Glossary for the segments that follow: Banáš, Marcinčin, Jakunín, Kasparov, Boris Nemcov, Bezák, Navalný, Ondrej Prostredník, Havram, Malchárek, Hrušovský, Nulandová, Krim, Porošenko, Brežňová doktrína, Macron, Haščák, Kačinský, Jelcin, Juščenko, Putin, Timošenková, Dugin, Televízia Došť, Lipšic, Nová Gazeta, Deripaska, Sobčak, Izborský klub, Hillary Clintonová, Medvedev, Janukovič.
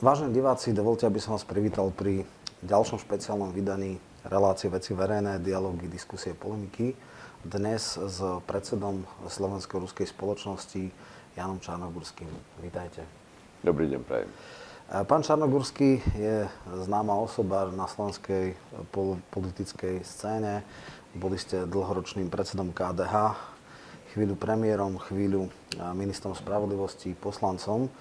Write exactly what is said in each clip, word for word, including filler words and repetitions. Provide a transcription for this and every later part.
Vážení diváci, dovolte, aby som vás privítal pri ďalšom špeciálnom vydaní relácie Veci verejné, dialógy, diskusie, polemiky. Dnes s predsedom Slovensko-ruskej spoločnosti Janom Čarnoburským. Vítajte. Dobrý deň, prajem. Pán Čarnoburský je známa osoba na slovenskej politickej scéne. Boli ste dlhoročným predsedom ká dé há, chvíľu premiérom, chvíľu ministrom spravodlivosti, poslancom.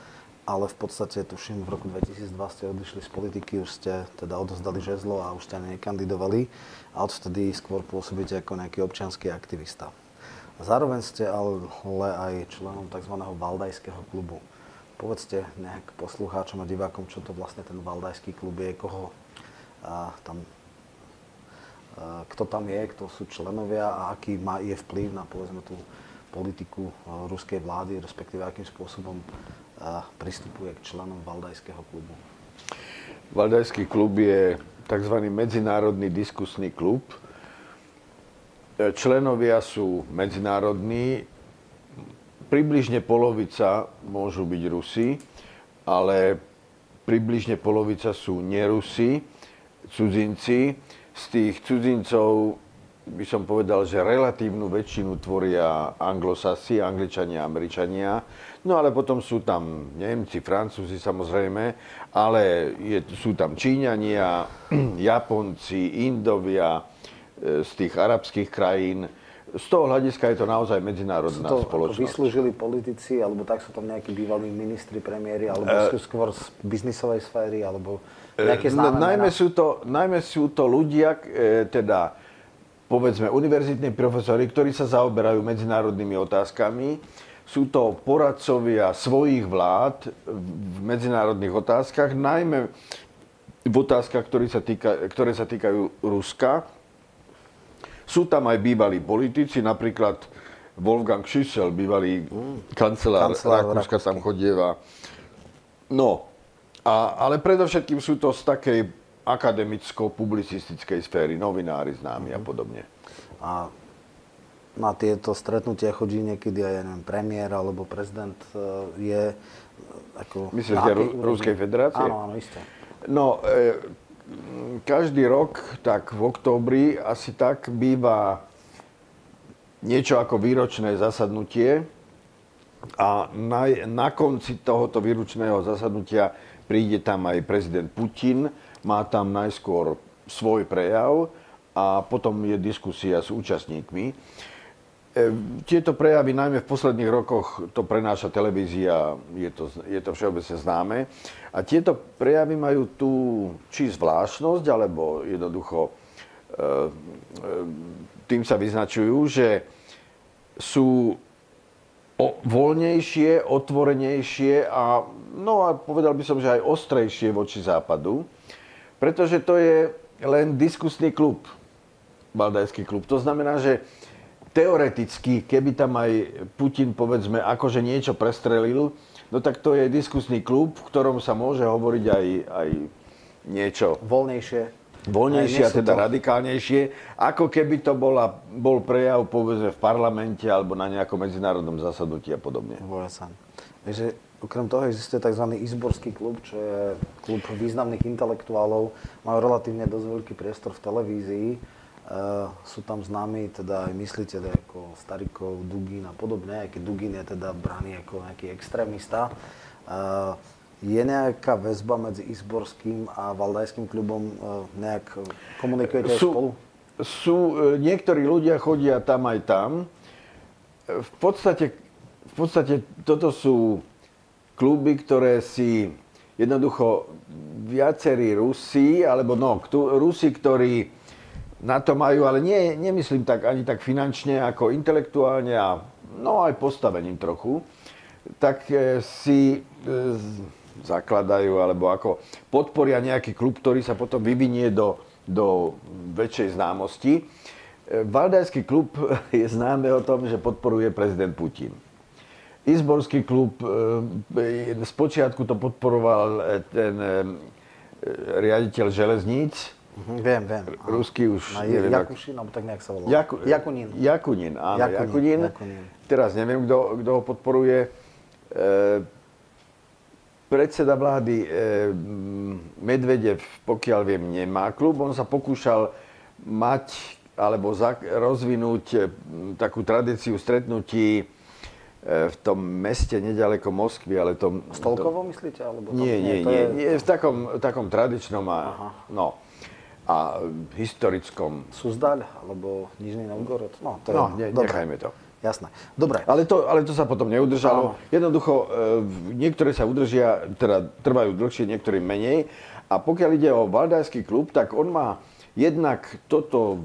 Ale v podstate, tuším, v roku dvetisícdva ste odišli z politiky, už ste teda odovzdali žezlo a už ste nekandidovali a odvtedy skôr pôsobíte ako nejaký občiansky aktivista. Zároveň ste ale aj členom tzv. Valdajského klubu. Povedzte nejak poslucháčom a divákom, čo to vlastne ten Valdajský klub je, koho a tam, a kto tam je, kto sú členovia a aký má, je vplyv na, povedzme, tú politiku ruskej vlády, respektíve akým spôsobom a pristupuje k členom Valdajského klubu. Valdajský klub je tzv. Medzinárodný diskusný klub. Členovia sú medzinárodní. Približne polovica môžu byť Rusi, ale približne polovica sú nerusi, cudzinci. Z tých cudzincov by som povedal, že relatívnu väčšinu tvoria anglosasi, angličania, američania. No ale potom sú tam Nemci, Francúzi samozrejme, ale je, sú tam Číňania, Japonci, Indovia z tých arabských krajín. Z toho hľadiska je to naozaj medzinárodná to spoločnosť. Vyslúžili politici, alebo tak sú tam nejakí bývalí ministri, premiéri, alebo e... sú skôr z biznisovej sféry, alebo nejaké známe. Najmä sú to, najmä sú to ľudia, e, teda povedzme univerzitní profesori, ktorí sa zaoberajú medzinárodnými otázkami. Sú to poradcovia svojich vlád v medzinárodných otázkach, najmä v otázkach, ktoré sa, týka, ktoré sa týkajú Ruska. Sú tam aj bývalí politici, napríklad Wolfgang Schüssel, bývalý mm, kancelár Rakúska, tam chodieva. No, a, ale predovšetkým sú to z takej akademicko-publicistickej sféry, novinári známi mm-hmm. a podobne. A na tieto stretnutia chodí niekedy aj, ja neviem, premiér alebo prezident je ako... Myslíte Rú- Ruskej federácie? Áno, áno, isté. No, e, každý rok, tak v októbri, asi tak býva niečo ako výročné zasadnutie a na, na konci tohoto výročného zasadnutia príde tam aj prezident Putin, má tam najskôr svoj prejav a potom je diskusia s účastníkmi. Tieto prejavy, najmä v posledných rokoch, to prenáša televízia, je to, je to všeobecne známe. A tieto prejavy majú tú či zvláštnosť, alebo jednoducho tým sa vyznačujú, že sú voľnejšie, otvorenejšie a, no a povedal by som, že aj ostrejšie voči západu, pretože to je len diskusný klub, Valdajský klub. To znamená, že teoreticky, keby tam aj Putin, povedzme, akože niečo prestrelil, no tak to je diskusný klub, v ktorom sa môže hovoriť aj, aj niečo voľnejšie. Voľnejšie a teda to radikálnejšie, ako keby to bola, bol prejav, povedzme, v parlamente alebo na nejakom medzinárodnom zasadnutí a podobne. Takže okrem toho existuje tzv. Izborský klub, čo je klub významných intelektuálov. Majú relatívne dosť veľký priestor v televízii. E, sú tam známi teda aj mysliteľi ako Starikov, Dugin a podobne, aj keď Dugin je teda braný ako nejaký extrémista. E, je nejaká väzba medzi Izborským a Valdajským klubom? E, nejak komunikujete sú, spolu? Sú, niektorí ľudia chodia tam aj tam. V podstate, v podstate toto sú kluby, ktoré si jednoducho viacerí Rusi, alebo no, Rusi, ktorí na to majú, ale nie, nemyslím tak ani tak finančne, ako intelektuálne a no aj postavením trochu, tak e, si e, zakladajú, alebo ako podporia nejaký klub, ktorý sa potom vyvinie do, do väčšej známosti. E, Valdajský klub je známy o tom, že podporuje prezident Putin. Izborský klub, spočiatku to podporoval ten riaditeľ železníc, Uh-huh, viem, viem. Ruský už... Na neviem, Jakušin, alebo tak nejak sa volá. Jaku, Jakunín. Jakunín, áno, Jakunín. Jakunín. Teraz neviem, kto, kto ho podporuje. E, Predseda vlády eh, Medvedev, pokiaľ viem, nemá klub. On sa pokúšal mať alebo zak- rozvinúť eh, takú tradíciu stretnutí eh, v tom meste nedaleko Moskvy, ale tom... Stolkovo to... myslíte? Alebo nie, nie, nie, je... nie. V takom, takom tradičnom a, no, a historickom... Suzdaľ alebo Nižný Novgorod? No, to no je... ne, nechajme to. Jasné. Dobre. Ale to, ale to sa potom neudržalo. Áno. Jednoducho, e, niektoré sa udržia, teda trvajú dlhšie, niektoré menej. A pokiaľ ide o Valdajský klub, tak on má jednak toto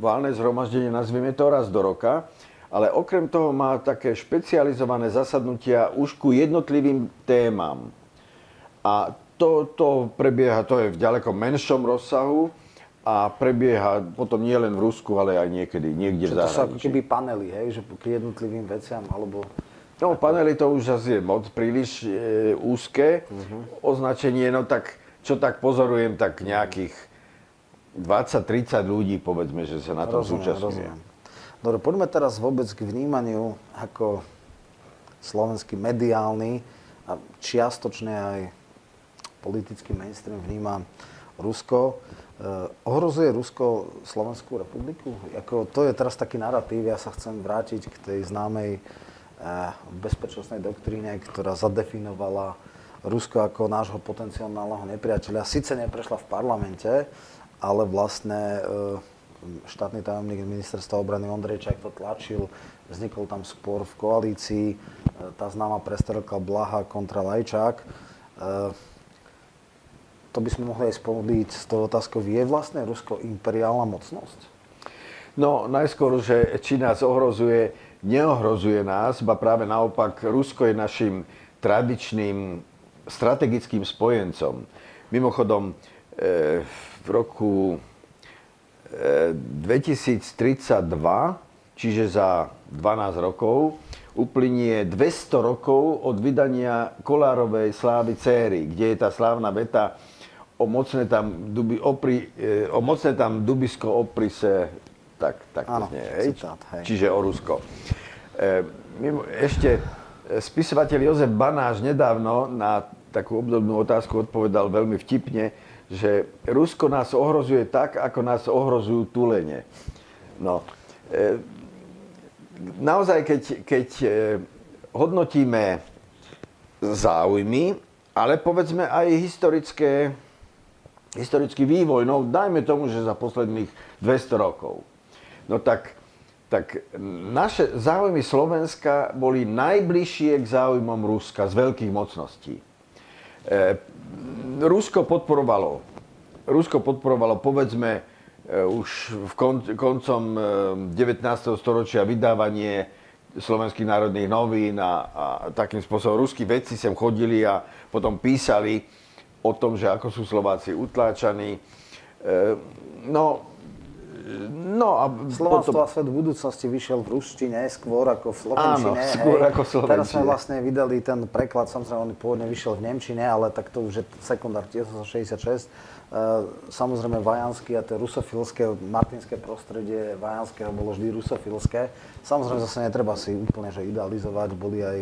valné zhromaždenie, nazvime to, raz do roka, ale okrem toho má také špecializované zasadnutia už ku jednotlivým témam. A to, to prebieha, to je v ďaleko menšom rozsahu, a prebieha potom nie len v Rusku, ale aj niekedy, niekde v zahraničí. Čiže to sú ako keby panely, hej, že k jednotlivým veciam, alebo... No, panely to už zase je moc príliš e, úzke. Uh-huh. Označenie, no tak, čo tak pozorujem, tak nejakých dvadsať tridsať ľudí, povedzme, že sa na tom zúčastňuje. Dobre, poďme teraz vôbec k vnímaniu ako slovenský mediálny a čiastočne aj politický mainstream vníma Rusko. Ohrozuje Rusko Slovenskú republiku? Ako, to je teraz taký narratív, ja sa chcem vrátiť k tej známej eh, bezpečnostnej doktríne, ktorá zadefinovala Rusko ako nášho potenciálneho nepriateľa. Sice neprešla v parlamente, ale vlastne eh, štátny tajomník ministerstva obrany Ondrejčák to tlačil, vznikol tam spor v koalícii, eh, tá známa prestrelka Blaha kontra Lajčák. Eh, To by sme mohli aj spomniť s tou otázkou, je vlastne Rusko imperiálna mocnosť? No, najskôr, že či nás ohrozuje, neohrozuje nás, ba práve naopak, Rusko je našim tradičným strategickým spojencom. Mimochodom, e, v roku e, dvetisíctridsaťdva, čiže za dvanásť rokov, uplynie dvesto rokov od vydania Kolárovej Slávy céry, kde je tá slávna veta O mocné tam, dubi, opri, o mocné tam Dubisko opri se, tak, tak to znie, hej? Citát, hej. Čiže o Rusko. Ešte spisovateľ Jozef Banáš nedávno na takú obdobnú otázku odpovedal veľmi vtipne, že Rusko nás ohrozuje tak, ako nás ohrozujú tulene. No, naozaj, keď, keď hodnotíme záujmy, ale povedzme aj historické... historický vývoj, no dajme tomu, že za posledných dvesto rokov. No tak, tak naše záujmy Slovenska boli najbližšie k záujmom Ruska z veľkých mocností. E, Rusko podporovalo, Rusko podporovalo, povedzme, e, už v kon, koncom devätnásteho storočia vydávanie slovenských národných novín a, a takým spôsobom ruskí vedci sem chodili a potom písali o tom, že ako sú Slováci utláčaní. No, no a Slováctvo potom... a svet v budúcnosti vyšiel v ruštine skôr ako v slovenčine. Áno, skôr hej. ako v slovenčine. Teraz sme vlastne vydali ten preklad, samozrejme on pôvodne vyšiel v nemčine, ale tak to už je sekundár tisíc deväťsto šesťdesiatšesť. Samozrejme vajanské a to rusofilské, martinské prostredie vajanského bolo vždy rusofilské. Samozrejme zase netreba si úplne že idealizovať, boli aj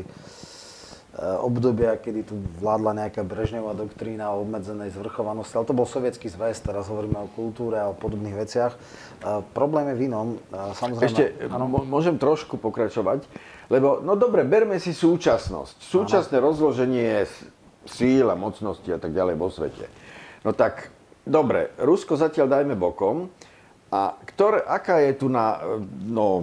obdobia, kedy tu vládla nejaká Brežňová doktrína o obmedzenej zvrchovanosti, ale to bol sovietský zväz, teraz hovoríme o kultúre a o podobných veciach. E, problém je v inom, e, samozrejme... Ešte, ano? Môžem trošku pokračovať, lebo, no dobre, berme si súčasnosť. Súčasné ano. Rozloženie síl a mocnosti a tak ďalej vo svete. No tak, dobre, Rusko zatiaľ dajme bokom. A ktoré, aká je tu na, no,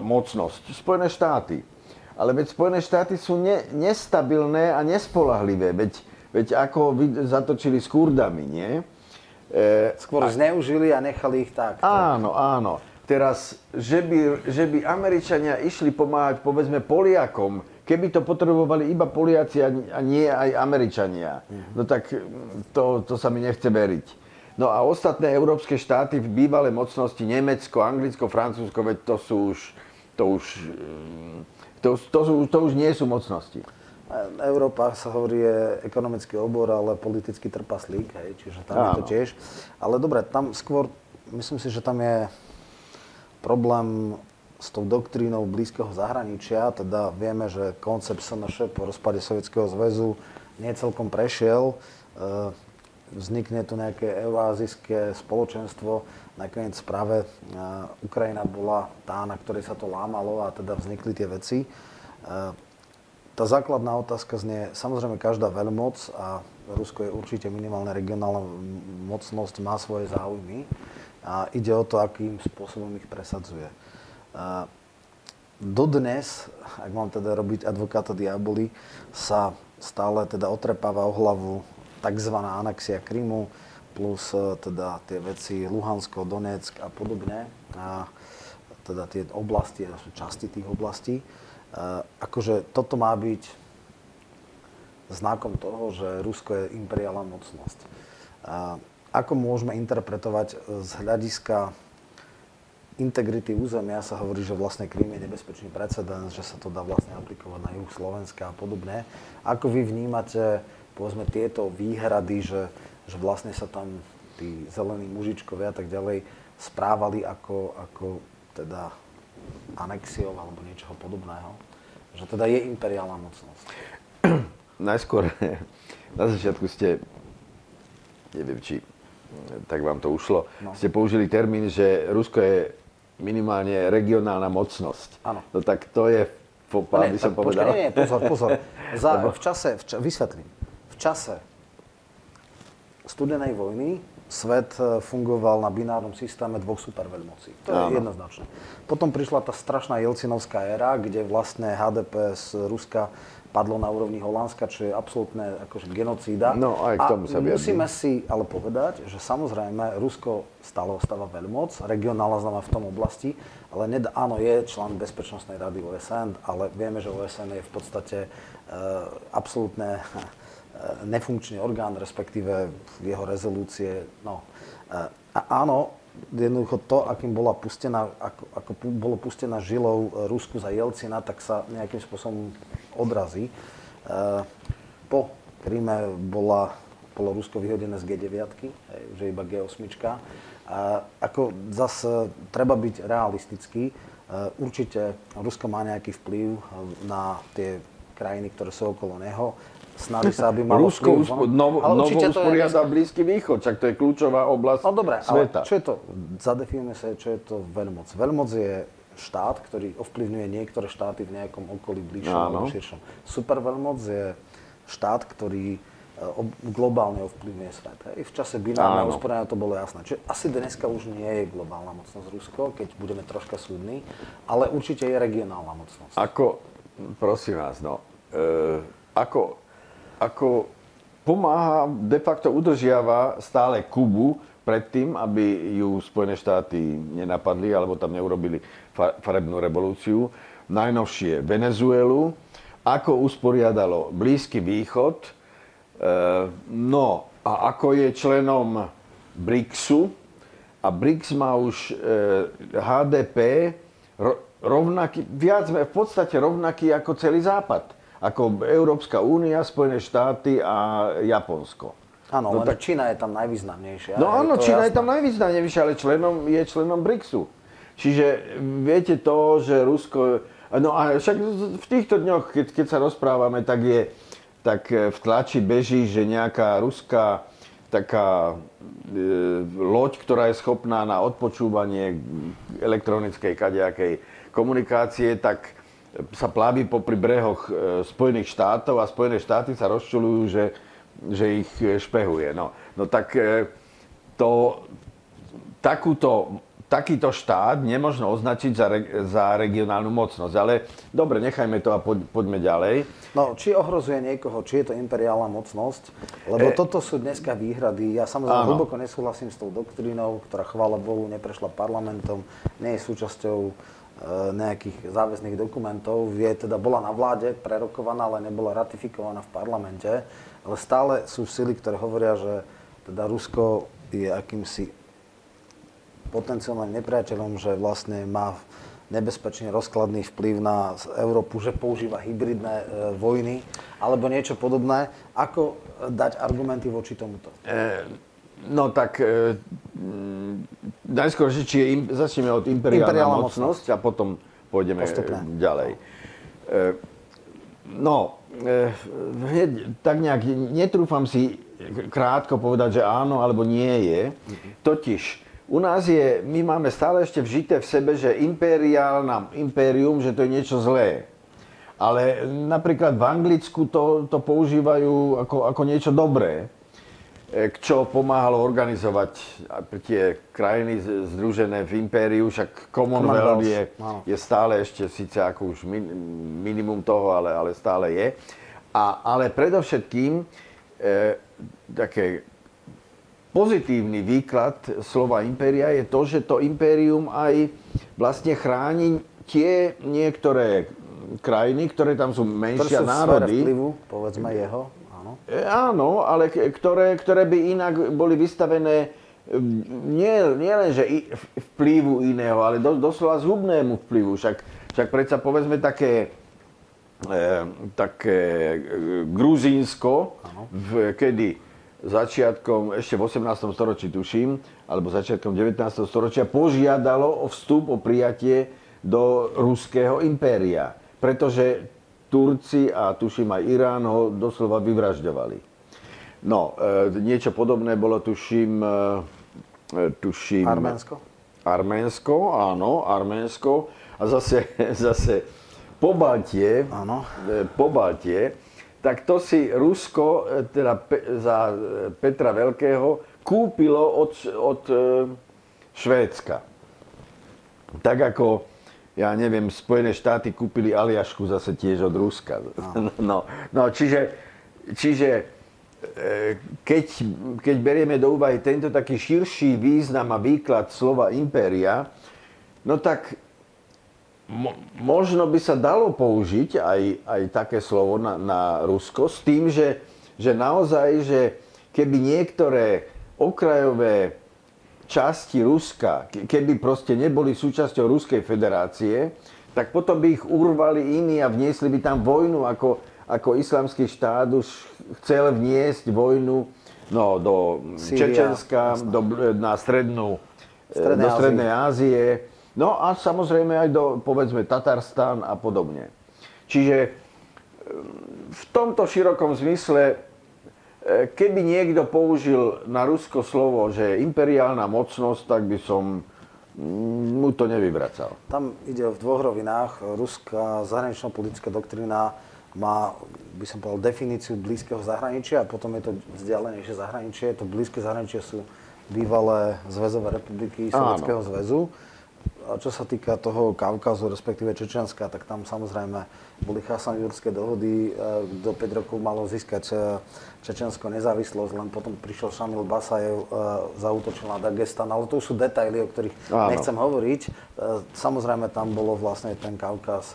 mocnosť? Spojené štáty. Ale veď Spojené štáty sú ne, nestabilné a nespoľahlivé. Veď, veď ako zatočili s Kurdami, nie? E, Skôr a... zneužili a nechali ich tak. Áno, áno. Teraz, že by, že by Američania išli pomáhať, povedzme, Poliakom, keby to potrebovali iba Poliaci a nie aj Američania. Mhm. No tak to, to sa mi nechce veriť. No a ostatné európske štáty v bývalej mocnosti, Nemecko, Anglicko, Francúzsko, veď to sú už... To už To, to, to už nie sú mocnosti. Európa sa hovorí je ekonomický obor, ale politický trpaslík, hej, čiže tam áno. je to tiež. Ale dobre, tam skôr, myslím si, že tam je problém s tou doktrínou blízkeho zahraničia, teda vieme, že koncept es en š po rozpade Sovietskeho zväzu nie celkom prešiel. Vznikne tu nejaké euroazijské spoločenstvo, nakoniec práve Ukrajina bola tá, na ktorej sa to lámalo a teda vznikli tie veci. Tá základná otázka znie, samozrejme každá veľmoc, a Rusko je určite minimálna regionálna mocnosť, má svoje záujmy a ide o to, akým spôsobom ich presadzuje. Dodnes, ak mám teda robiť advokáta diaboli, sa stále teda otrepáva o hlavu tzv. Anexia Krymu plus teda tie veci Luhansko, Donetsk a podobne. A teda tie oblasti, a sú časti tých oblastí. Uh, akože toto má byť znakom toho, že Rusko je imperiálna mocnosť. Uh, ako môžeme interpretovať z hľadiska integrity územia, sa hovorí, že vlastne Krím je nebezpečný precedens, že sa to dá vlastne aplikovať na juh Slovenska a podobne. Ako vy vnímate, povedzme, tieto výhrady, že, že vlastne sa tam tí zelení mužičkovia a tak ďalej správali ako, ako teda anexiou alebo niečoho podobného? Že teda je imperiálna mocnosť. Najskôr, na začiatku ste, neviem, či tak vám to ušlo, no. ste použili termín, že Rusko je minimálne regionálna mocnosť. Áno. No tak to je, po, pán, nie, by som tak, povedal. Počkej, nie, nie, pozor, pozor. Za, v čase, v ča, vysvetlím, v čase studenej vojny svet fungoval na binárnom systéme dvoch superveľmocí. To je Áno. jednoznačné. Potom prišla tá strašná Jelcinovská éra, kde vlastne há dé pé z Ruska padlo na úrovni Holandska, čo je absolútne akože genocída. No aj k tomu sa vyjadrím. Musíme si ale povedať, že samozrejme Rusko stále ostáva veľmoc, regionálna znamená v tom oblasti, ale nedá, áno, je člen Bezpečnostnej rady ó es en, ale vieme, že ó es en je v podstate e, absolútne nefunkčný orgán, respektíve jeho rezolúcie, no. A áno, jednoducho to, akým bola pustená, ako, ako bolo pustená žilou Rusku za Jelcina, tak sa nejakým spôsobom odrazí. Po Kríme bola, bolo Rusko vyhodené z gé deväť, že iba gé osem. A ako zase treba byť realistický. Určite Rusko má nejaký vplyv na tie krajiny, ktoré sú okolo neho. Snaží sa, aby malo Rusko uspo- novo, novo usporiada je... Blízky východ, čak to je kľúčová oblasť sveta. No dobre, sveta. Ale čo je to? Zadefinujme sa, čo je to veľmoc. Veľmoc je štát, ktorý ovplyvňuje niektoré štáty v nejakom okolí bližšom alebo širšom. Superveľmoc je štát, ktorý ob- globálne ovplyvňuje svet. Hej. V čase binárneho usporiadania to bolo jasné. Čiže asi dneska už nie je globálna mocnosť Rusko, keď budeme troška súdni, ale určite je regionálna mocnosť. Ako, prosím vás, no, e, ako... ako pomáha, de facto udržiava stále Kubu pred tým, aby ju Spojené štáty nenapadli alebo tam neurobili farebnú revolúciu. Najnovšie Venezuelu, ako usporiadalo Blízky východ, e, no a ako je členom briksu. A briks má už e, há dé pé rovnaký, viac v podstate rovnaký ako celý Západ. Ako Európska únia, Spojené štáty a Japonsko. Áno, no, ale tak... Čína je tam najvýznamnejšia. No áno, Čína jasná. je tam najvýznamnejšia, ale členom, je členom briksu. Čiže viete to, že Rusko... No a však v týchto dňoch, keď, keď sa rozprávame, tak, je, tak v tlači beží, že nejaká ruská taká e, loď, ktorá je schopná na odpočúvanie elektronickej kadejakej komunikácie, tak sa plávi popri brehoch Spojených štátov a Spojené štáty sa rozčuľujú, že, že ich špehuje. No, no tak to, takúto, takýto štát nemôžno označiť za, re, za regionálnu mocnosť. Ale dobre, nechajme to a poď, poďme ďalej. No, či ohrozuje niekoho, či je to imperiálna mocnosť? Lebo e... toto sú dneska výhrady. Ja samozrejme Áno. hlboko nesúhlasím s tou doktrínou, ktorá, chvála Bohu, neprešla parlamentom, nie je súčasťou nejakých záväzných dokumentov. Je teda bola na vláde prerokovaná, ale nebola ratifikovaná v parlamente. Ale stále sú sily, ktoré hovoria, že teda Rusko je akýmsi potenciálnym nepriateľom, že vlastne má nebezpečný rozkladný vplyv na Európu, že používa hybridné e, vojny alebo niečo podobné. Ako dať argumenty voči tomuto? E- No tak, e, najskôr, že či je, im, začneme od imperiálna, imperiálna mocnosť a potom pôjdeme postupne ďalej. E, no, e, hneď tak nejak, netrúfam si krátko povedať, že áno alebo nie je. Totiž, u nás je, my máme stále ešte vžité v sebe, že imperiálna, impérium, že to je niečo zlé. Ale napríklad v Anglicku to, to používajú ako, ako niečo dobré, čo pomáhalo organizovať tie krajiny združené v impériu, však Commonwealth je, je stále ešte, síce ako už minimum toho, ale, ale stále je. A, ale predovšetkým e, také pozitívny výklad slova impéria je to, že to impérium aj vlastne chráni tie niektoré krajiny, ktoré tam sú menšie národy. Vplyvu, povedzme jeho. Áno, ale ktoré, ktoré by inak boli vystavené nie, nie len, že vplyvu iného, ale do, doslova zhubnému vplyvu. Však, však predsa povedzme také, e, také Gruzínsko, v, kedy začiatkom, ešte v osemnástom storočí tuším, alebo začiatkom devätnásteho storočia požiadalo o vstup, o prijatie do ruského impéria. Pretože Turci a tuším aj Irán ho doslova vyvražďovali. No, e, niečo podobné bolo tuším... E, tuším Arménsko. Arménsko, áno, Arménsko. A zase, zase po Baltie, áno. E, po Baltie, tak to si Rusko, teda pe, za Petra Veľkého, kúpilo od, od e, Švédska. Tak ako... Ja neviem, Spojené štáty kúpili Aliašku zase tiež od Ruska. No, no, no čiže, čiže keď, keď berieme do úvahy tento taký širší význam a výklad slova impéria, no tak mo, možno by sa dalo použiť aj, aj také slovo na, na Rusko s tým, že, že naozaj, že keby niektoré okrajové časti Ruska, keby proste neboli súčasťou Ruskej federácie, tak potom by ich urvali iní a vniesli by tam vojnu, ako, ako islamský štát už chcel vniesť vojnu no, do Síria, Čečenska, do, na strednú, Strednej do Strednej Ázie. Ázie, no a samozrejme aj do, povedzme, Tatarstan a podobne. Čiže v tomto širokom zmysle keby niekto použil na Rusko slovo, že je imperiálna mocnosť, tak by som mu to nevyvracal. Tam ide v dvoch rovinách. Ruská zahranično-politická doktrína má, by som povedal, definíciu blízkeho zahraničia a potom je to vzdialenejšie zahraničie. To blízke zahraničie sú bývalé zväzové republiky Sovietskeho zväzu. A čo sa týka toho Kaukazu, respektíve Čečenska, tak tam samozrejme boli chasanjurské dohody, do päť rokov malo získať Čečensko nezávislosť, len potom prišiel Šamil Basajev, zaútočil na Dagestan, ale to sú detaily, o ktorých áno. nechcem hovoriť. Samozrejme tam bolo vlastne ten Kaukaz,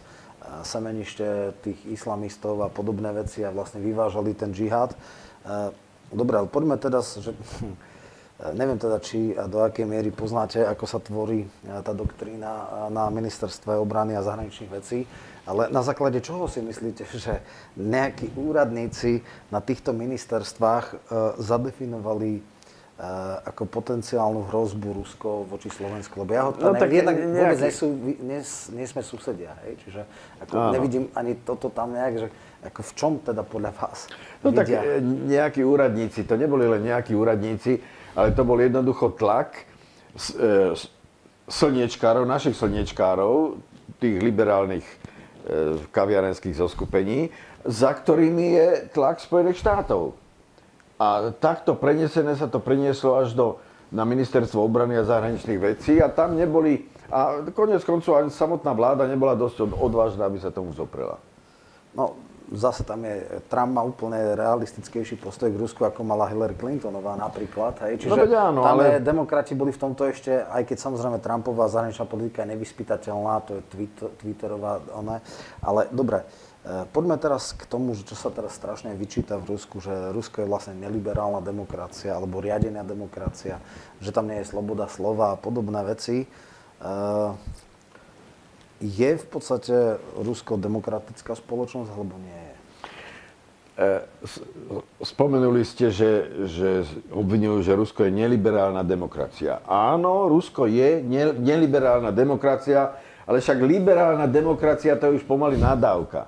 semenište tých islamistov a podobné veci a vlastne vyvážali ten džihad. Dobre, ale poďme teda... Že... Neviem teda, či a do akej miery poznáte, ako sa tvorí tá doktrína na ministerstve obrany a zahraničných vecí, ale na základe čoho si myslíte, že nejakí úradníci na týchto ministerstvách zadefinovali ako potenciálnu hrozbu Rusko voči Slovensku? Lebo ja ho teda no, neviem, jednak nejaký... vôbec nie sme susedia, hej? Čiže ako nevidím ani toto tam nejak, že... Ako v čom teda podľa vás no vidia? Tak nejakí úradníci, to neboli len nejakí úradníci, ale to bol jednoducho tlak slniečkárov, našich slniečkárov, tých liberálnych kaviarenských zoskupení, za ktorými je tlak Spojených štátov. A takto prenesené sa to prenieslo až do, na ministerstvo obrany a zahraničných vecí a tam neboli, a koniec koncov ani samotná vláda nebola dosť odvážna, aby sa tomu zoprela. No, zase tam je, Trump má úplne realistickejší postoj k Rusku, ako mala Hillary Clintonová napríklad. Hej. Čiže no, áno, tam ale... demokrati boli v tomto ešte, aj keď samozrejme Trumpová zahraničná politika je nevyspytateľná, to je Twitter, Twitterová, ona. Ale dobre, e, poďme teraz k tomu, čo sa teraz strašne vyčíta v Rusku, že Rusko je vlastne neliberálna demokracia, alebo riadená demokracia, že tam nie je sloboda slova a podobné veci. E, je v podstate Rusko demokratická spoločnosť, alebo nie je? Spomenuli ste, že, že obvinujú, že Rusko je neliberálna demokracia. Áno, Rusko je ne, neliberálna demokracia, ale však liberálna demokracia to je už pomaly nadávka.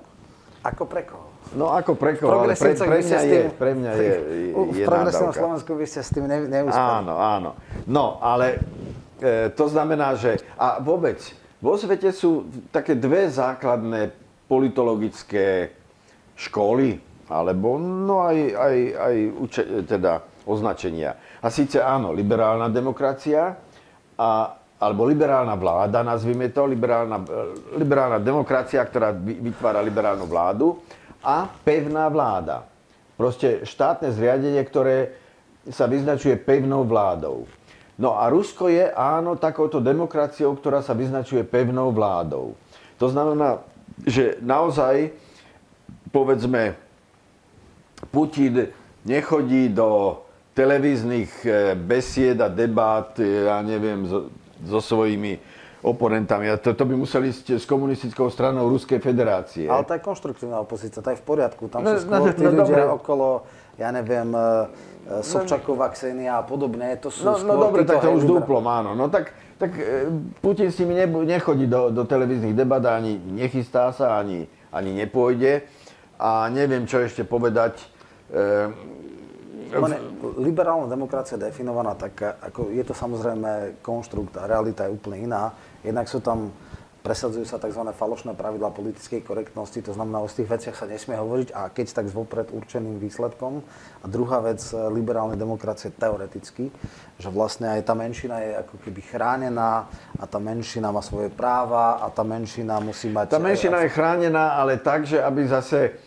Ako pre koho? No ako pre koho, ale pre, pre mňa je, pre mňa je, je, je nadávka. V progresívnom Slovensku by ste s tým ne, neúspali. Áno, áno. No, ale e, to znamená, že... A vôbec, vo svete sú také dve základné politologické školy, alebo no aj, aj, aj uče, teda označenia. A síce áno, liberálna demokracia, a, alebo liberálna vláda, nazvime to, liberálna, liberálna demokracia, ktorá vytvára liberálnu vládu, a pevná vláda. Proste štátne zriadenie, ktoré sa vyznačuje pevnou vládou. No a Rusko je áno takouto demokraciou, ktorá sa vyznačuje pevnou vládou. To znamená, že naozaj, povedzme, Putin nechodí do televíznych besied a debát, ja neviem, so, so svojimi oponentami. A to, to by museli ísť s komunistickou stranou Ruskej federácie. Ale tá je konštruktívna opozícia, tá je v poriadku. Tam no, sú skôr no, tí no, ľudia dobre. okolo, ja neviem, Sobčakova, Ksenia a podobne. To sú no, skôr no dobre, tak to už dúplom, áno. No tak, tak Putin s nimi nechodí do, do televíznych debát, ani nechystá sa, ani, ani nepôjde. A neviem, čo ešte povedať. Mane, liberálna demokracia je definovaná tak, ako je to samozrejme konštrukt a realita je úplne iná. Jednak sú tam, presadzujú sa tzv. Falošné pravidlá politickej korektnosti, to znamená, o tých veciach sa nesmie hovoriť a keď tak s vopred určeným výsledkom. A druhá vec liberálnej demokracie teoreticky, že vlastne aj tá menšina je ako keby chránená a tá menšina má svoje práva a tá menšina musí mať... Tá menšina aj... je chránená, ale tak, že aby zase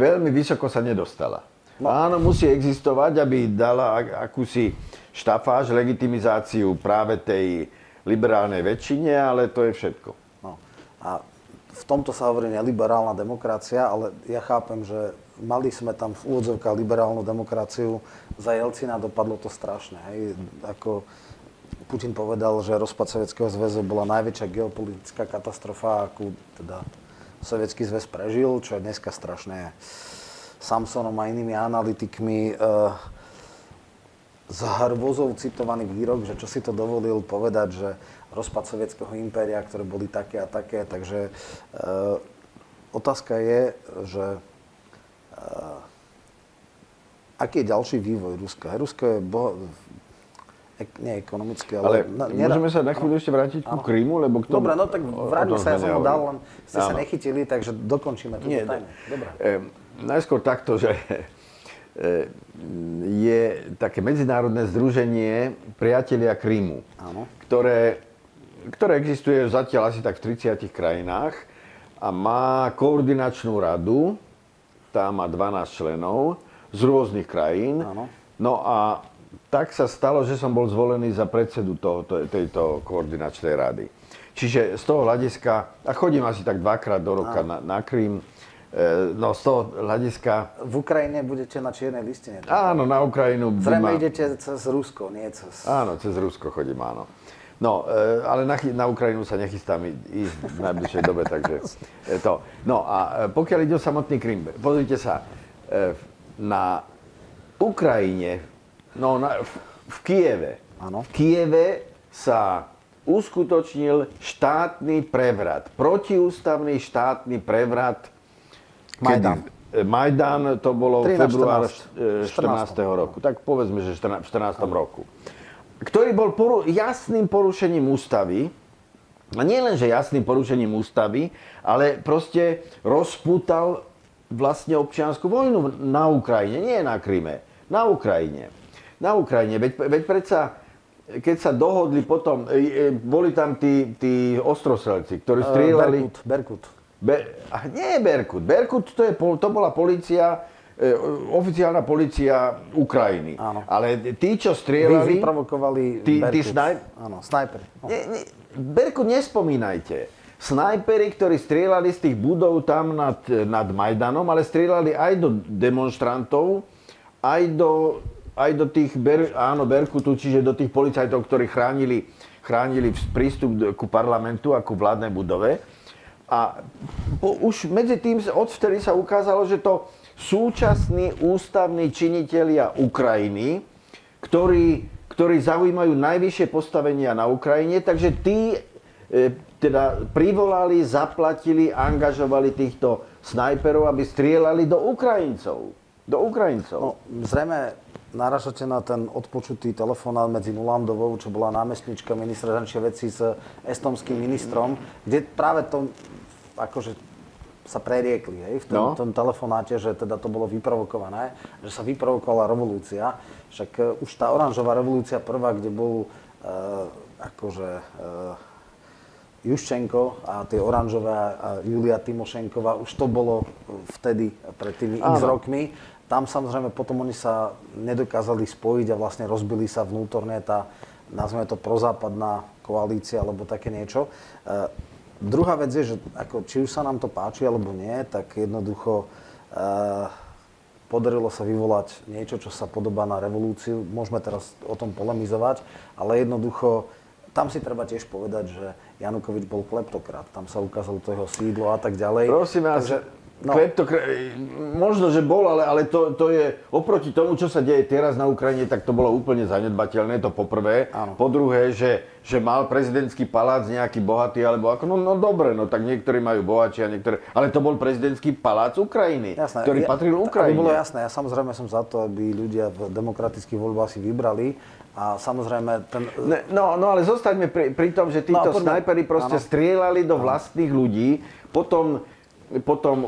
veľmi vysoko sa nedostala. No. Áno, musí existovať, aby dala akúsi štafáž, legitimizáciu práve tej liberálnej väčšine, ale to je všetko. No. A v tomto sa hovorí neliberálna demokracia, ale ja chápem, že mali sme tam v úvodzovkách liberálnu demokraciu, za Jelcina dopadlo to strašne. Hej? Ako Putin povedal, že rozpad Sovietskeho zväzu bola najväčšia geopolitická katastrofa, akú teda Sovietský zväz prežil, čo je dneska strašné. Samsonom a inými analytikmi e, z hrôzou citovaný výrok, že čo si to dovolil povedať, že rozpad sovietského impéria, ktoré boli také a také, takže e, otázka je, že e, aký je ďalší vývoj Ruska? Rusko je boho, ek, nie ekonomické, ale... ale nera... Môžeme sa na chvíľu ešte vrátiť ku Krimu, lebo k tomu... Dobre, no tak vráťme sa, ja som ho dal, len ste sa nechytili, takže dokončíme tú tajmu. Dobre. E, Najskôr takto, že je také medzinárodné združenie Priatelia Krymu, ktoré, ktoré existuje zatiaľ asi tak v tridsiatich krajinách a má koordinačnú radu, tá má dvanásť členov z rôznych krajín. Áno. No a tak sa stalo, že som bol zvolený za predsedu tohoto, tejto koordinačnej rady. Čiže z toho hľadiska, a chodím asi tak dvakrát do roka na, na Krym. No z toho hľadiska... V Ukrajine budete na čiernej listine. Tak? Áno, na Ukrajinu... Zrejme ma... idete cez Rusko, nie cez... Áno, cez Rusko chodím, áno. No, ale na, na Ukrajinu sa nechystám ísť v najbližšej dobe, takže to. No a pokiaľ ide o samotný Krym, pozrite sa, na Ukrajine, no na, v, v Kieve, áno. v Kieve sa uskutočnil štátny prevrat, protiústavný štátny prevrat. Majdan. Majdan to bolo v februári štrnásteho roku. Tak povedzme, že v štrnástom roku. Ktorý bol poru- jasným porušením ústavy. A nie len, že jasným porušením ústavy, ale proste rozpútal vlastne občiansku vojnu na Ukrajine. Nie na Kryme. Na Ukrajine. Na Ukrajine. Veď, veď predsa, keď sa dohodli potom, boli tam tí, tí ostrostrelci, ktorí strieľali... Berkut. Berkut. Be- a nie Berkut. Berkut to, je, to bola polícia, e, oficiálna polícia Ukrajiny. Áno. Ale tí, čo strieľali... Vy vyprovokovali tí, Berkut. Tí snaj- Áno, snajperi. No. Nie, nie, Berkut nespomínajte. Snajperi, ktorí strieľali z tých budov tam nad, nad Majdanom, ale strieľali aj do demonstrantov, aj do aj do tých, ber, áno, Berkutu, čiže do tých policajtov, ktorí chránili, chránili prístup ku parlamentu a ku vládnej budove. A po, už medzi tým odvtedy sa ukázalo, že to súčasní ústavní činitelia Ukrajiny, ktorí, ktorí zaujímajú najvyššie postavenia na Ukrajine, takže tí e, teda privolali, zaplatili, angažovali týchto snajperov, aby strieľali do Ukrajincov. Do Ukrajincov. No, zrejme narážate na ten odpočutý telefonát medzi Nulandovou, čo bola námestnička ministra zahraničných vecí s estonským ministrom, kde práve to akože sa preriekli, hej, v tom, no. tom telefonáte, že teda to bolo vyprovokované, že sa vyprovokovala revolúcia. Však už tá oranžová revolúcia prvá, kde bol e, akože e, Juščenko a tie oranžové a Julia Timošenková, už to bolo vtedy pred tými x rokmi. Tam samozrejme potom oni sa nedokázali spojiť a vlastne rozbili sa vnútorne tá, nazveme to, prozápadná koalícia alebo také niečo. E, druhá vec je, že ako, či už sa nám to páči alebo nie, tak jednoducho e, podarilo sa vyvolať niečo, čo sa podobá na revolúciu. Môžeme teraz o tom polemizovať, ale jednoducho tam si treba tiež povedať, že Janukovič bol kleptokrat. Tam sa ukázalo to jeho sídlo a tak ďalej. Prosím vás. Takže, no. Kleptokrat, možno, že bol, ale, ale to, to je, oproti tomu, čo sa deje teraz na Ukrajine, tak to bolo úplne zanedbateľné, to poprvé. Áno. Po druhé, že, že mal prezidentský palác nejaký bohatý, alebo ako, no, no dobre, no tak niektorí majú bohatší a niektorí, ale to bol prezidentský palác Ukrajiny, jasné, ktorý ja, patril Ukrajine. To bolo jasné, ja samozrejme som za to, aby ľudia v demokratických voľbách si vybrali. A samozrejme ten... No, no ale zostaňme pri, pri tom, že títo no, snajperi proste áno. strieľali do vlastných ľudí, potom... Potom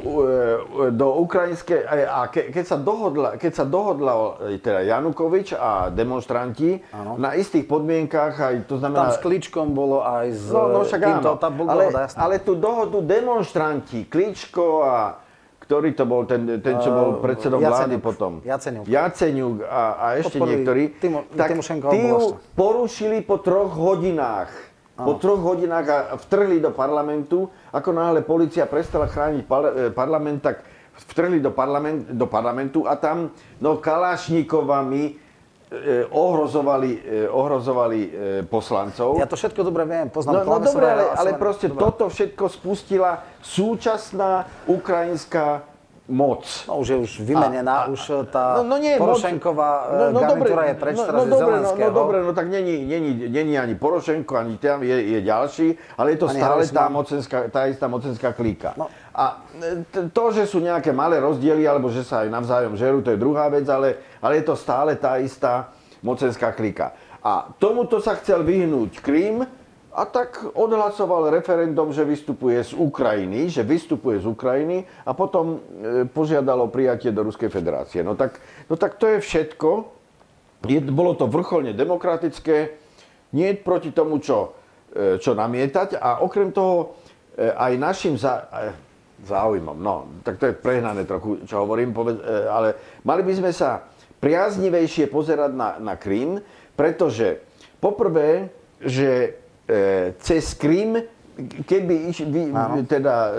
do ukrajinskej... A ke, keď sa dohodla, keď sa dohodla teda Janukovič a demonstranti ano. na istých podmienkách, aj to znamená... Tam s Kličkom bolo aj s... No, no však áno, tam bol ale, dohoda, ale tú dohodu demonstranti, Kličko a... Ktorý to bol ten, ten čo bol predsedom vlády potom? Jaceňuk. Jaceňuk a, a ešte Podporili niektorí. Timo, tak tí ju porušili po troch hodinách. Po troch hodinách a vtrhli do parlamentu. Ako náhle polícia prestala chrániť parlament, tak vtrhli do, parlament, do parlamentu a tam no, kalášnikovami eh, ohrozovali, eh, ohrozovali eh, poslancov. Ja to všetko dobre viem, poznám. No, no dobre, ale, ale proste dobre. Toto všetko spustila súčasná ukrajinská moc. No už je už vymenená, a, a, už tá no, no nie, Porošenková no, no, garnitúra dobre, je preč teraz no, no, Zelenského. No, no dobre, no tak není, není, není ani Porošenko, ani tam je, je ďalší, ale je to ani stále tá, mocenská, tá istá mocenská klíka. No. A to, že sú nejaké malé rozdiely, alebo že sa aj navzájom žerú, to je druhá vec, ale, ale je to stále tá istá mocenská klíka. A tomuto sa chcel vyhnúť Krim, a tak odhlasoval referendum, že vystupuje z Ukrajiny, že vystupuje z Ukrajiny a potom požiadalo prijatie do Ruskej federácie. No tak, no tak to je všetko. Je, bolo to vrcholne demokratické. Nie proti tomu, čo, čo namietať. A okrem toho aj našim zá, záujmom, no tak to je prehnané trochu, čo hovorím, poved, ale mali by sme sa priaznivejšie pozerať na, na Krím, pretože poprvé, že cez Krym, keby iš, vý, teda,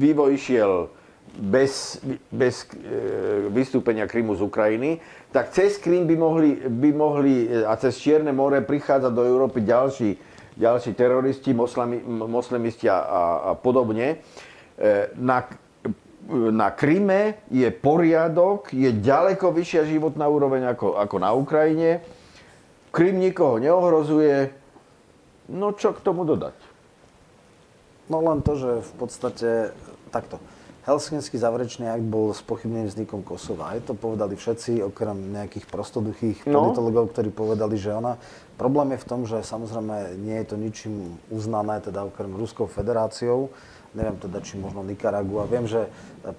vývoj išiel bez, bez vystúpenia Krymu z Ukrajiny, tak cez Krym by mohli, by mohli a cez Čierne more prichádzať do Európy ďalší, ďalší teroristi, moslami, moslemisti a, a podobne. Na, na Kryme je poriadok, je ďaleko vyššia životná úroveň ako, ako na Ukrajine. Krym nikoho neohrozuje. No čo k tomu dodať? No len to, že v podstate takto. Helsinský záverečný akt bol spochybnený vznikom Kosova. Aj to povedali všetci, okrem nejakých prostoduchých no. politologov, ktorí povedali, že ona... Problém je v tom, že samozrejme nie je to ničím uznané, teda okrem Ruskou federáciou. Neviem teda, či možno Nikaragua. Viem, že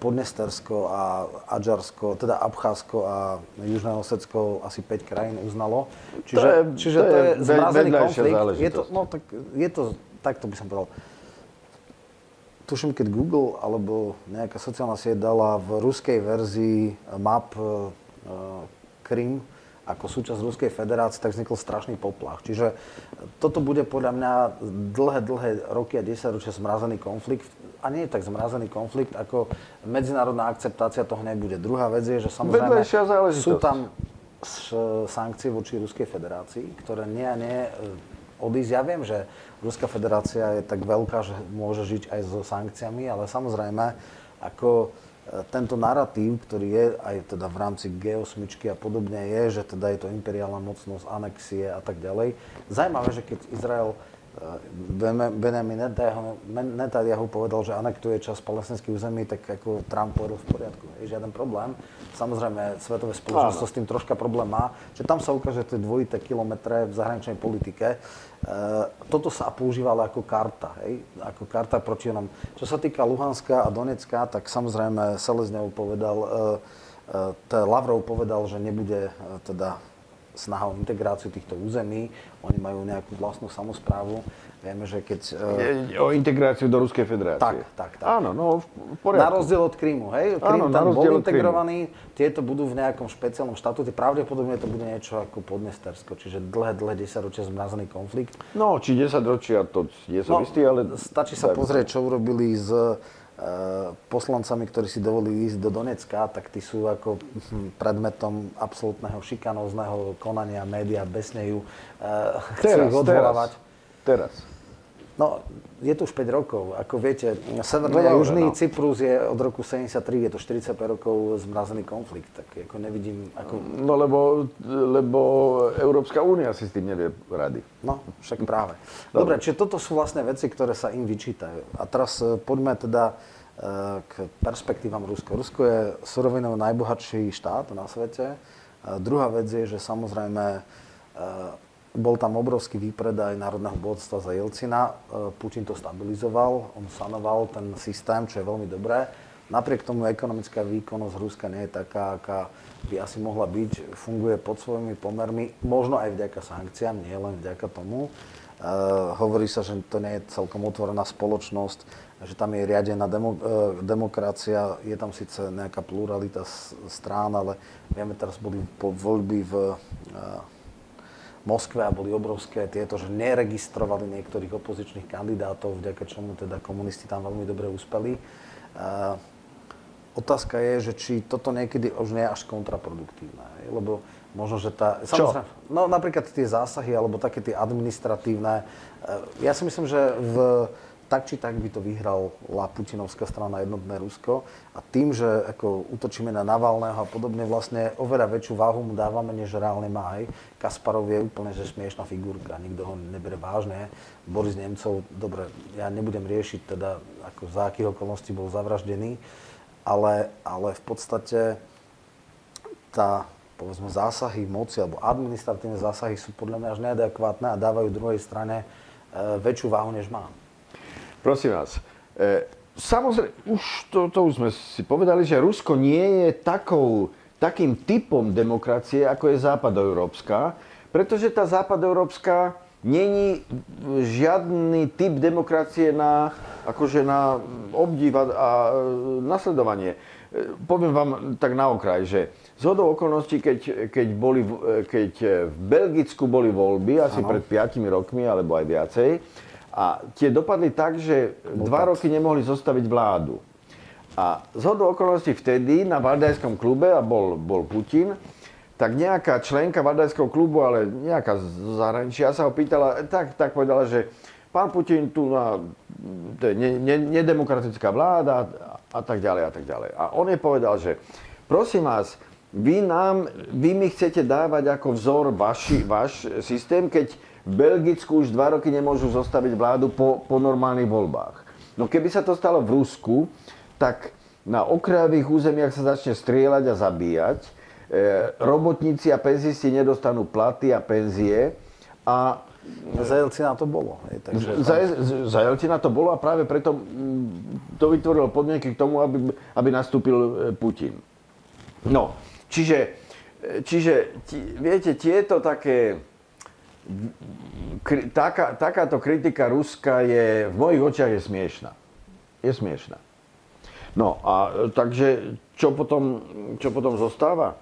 Podnestersko a Adžarsko, teda Abcházsko a Južné Osecko asi päť krajín uznalo. Čiže to je, čiže to je, to je zmrazený konflikt. Je to, no, tak, je to, tak to by som povedal. Tuším, keď Google alebo nejaká sociálna sieť dala v ruskej verzii map e, Krym ako súčasť Ruskej federácie, tak vznikol strašný poplach. Čiže toto bude podľa mňa dlhé, dlhé roky a desaťročia zmrazený konflikt. A nie je tak zmrazený konflikt, ako medzinárodná akceptácia toho nebude. Druhá vec je, že samozrejme sú tam sankcií voči Ruskej federácii, ktoré nie a nie odísť. Ja viem, že Ruská federácia je tak veľká, že môže žiť aj so sankciami, ale samozrejme, ako tento narratív, ktorý je aj teda v rámci gé osem a podobne, je, že teda je to imperiálna mocnosť, anexie a tak ďalej. Zajímavé, že keď Izrael Benjamin Netanyahu povedal, že anektuje časť palestinských území, tak ako Trump povedal v poriadku. Je žiaden problém. Samozrejme, svetové spoločenstvo s tým troška problém má, že tam sa ukáže tie dvojité kilometre v zahraničnej politike. Toto sa používalo ako karta, hej? Ako karta proti nám. Čo sa týka Luhanska a Donetska, tak samozrejme Selezňov povedal, teda Lavrov povedal, že nebude teda snaha o integráciu týchto území. Oni majú nejakú vlastnú samosprávu. Vieme, že keď... E, o integráciu do Ruskej federácie. Tak, tak, tak. Áno, no, v poriadku. Na rozdiel od Krimu, hej? Krím tam bol integrovaný. Krimu. Tieto budú v nejakom špeciálnom štatúte. Pravdepodobne to bude niečo ako Podnestersko. Čiže dlhé, dlhé desaťročia zmrazený konflikt. No, či desaťročia, to nie som no, istý, ale... Stačí sa pozrieť, čo urobili s poslancami, ktorí si dovolili ísť do Donecka, tak tí sú ako predmetom absolútneho šikanózneho konania, médiá besnejú, chcú ich odvolávať. Teraz. No, je to už päť rokov. Ako viete, Severný a Južný Cyprus je od roku sedemdesiattri, je to štyridsaťpäť rokov zmrazený konflikt. Tak ako nevidím... Ako... No, lebo, lebo Európska únia si s tým nevie rady. No, však práve. Dobre, Dobre, čiže toto sú vlastne veci, ktoré sa im vyčítajú. A teraz poďme teda k perspektívam Rusko. Rusko je surovinou najbohatší štát na svete. A druhá vec je, že samozrejme... Bol tam obrovský výpredaj národného bohatstva za Jelcina. Putin to stabilizoval, on sanoval ten systém, čo je veľmi dobré. Napriek tomu ekonomická výkonnosť Ruska nie je taká, aká by asi mohla byť. Funguje pod svojimi pomermi, možno aj vďaka sankciám, nie len vďaka tomu. E, hovorí sa, že to nie je celkom otvorená spoločnosť, že tam je riadená demo, e, demokracia. Je tam síce nejaká pluralita strán, ale vieme, teraz boli voľby v... E, Moskve a boli obrovské tieto, že neregistrovali niektorých opozičných kandidátov, vďaka čomu teda komunisti tam veľmi dobre uspeli. E, otázka je, že či toto niekedy už nie je až kontraproduktívne, lebo možno, že tá... Čo? No napríklad tie zásahy, alebo také tie administratívne. E, ja si myslím, že v, tak či tak by to vyhrala putinovská strana Jednotné Rusko a tým, že ako útočíme na Navalného a podobne, vlastne oveľa väčšiu váhu mu dávame, než reálne má. Kasparov je úplne že smiešná figurka, nikto ho nebere vážne. Boris Nemcov, dobre, ja nebudem riešiť teda, ako za akých okolností bol zavraždený, ale, ale v podstate tá, povedzme, zásahy moci alebo administratívne zásahy sú podľa mňa až neadekvátne a dávajú druhej strane e, väčšiu váhu, než má. Prosím vás, e, samozrejme, už to, to už sme si povedali, že Rusko nie je takou... takým typom demokracie, ako je západoeurópska, pretože tá západoeurópska není žiadny typ demokracie na, akože na obdiv a nasledovanie. Poviem vám tak na okraj, že zhodou okolností, keď, keď, boli, keď v Belgicku boli voľby, asi ano. Pred piatimi rokmi, alebo aj viacej, a tie dopadli tak, že Bol dva tak. roky nemohli zostaviť vládu. A zhodou okolností vtedy na Valdajskom klube, a bol, bol Putin, tak nejaká členka Valdajského klubu, ale nejaká z zahraničia sa ho pýtala, tak, tak povedala, že pán Putin, tu na, to je ne, ne, nedemokratická vláda a tak ďalej a tak ďalej. A on jej povedal, že prosím vás, vy, nám, vy mi chcete dávať ako vzor vaši, váš systém, keď v Belgicku už dva roky nemôžu zostaviť vládu po, po normálnych voľbách. No keby sa to stalo v Rusku, tak na okrajových územiach sa začne strieľať a zabíjať. E, robotníci a penzisti nedostanú platy a penzie. A za Jelcina to bolo. Hej, takže za, za Jelcina to bolo a práve preto to vytvorilo podmienky k tomu, aby, aby nastúpil Putin. No, čiže, čiže tí, viete, tieto také... Kri, taká, takáto kritika Ruska je v mojich očiach je smiešná. Je smiešná. No a takže, čo potom, čo potom zostáva?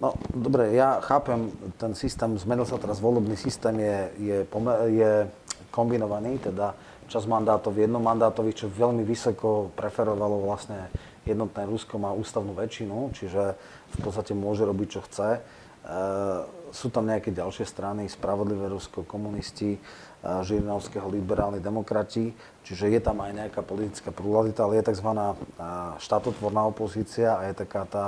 No, dobre, ja chápem, ten systém, zmenil sa teraz volebný systém, je, je, je kombinovaný, teda čas mandátov jednomandátových, čo veľmi vysoko preferovalo vlastne jednotné Rusko má ústavnú väčšinu, čiže v podstate môže robiť, čo chce. E, sú tam nejaké ďalšie strany, Spravodlivé Rusko, komunisti, e, Žirinovského liberálni demokrati, čiže je tam aj nejaká politická pluralita, ale je tzv. Štátotvorná opozícia a je taká tá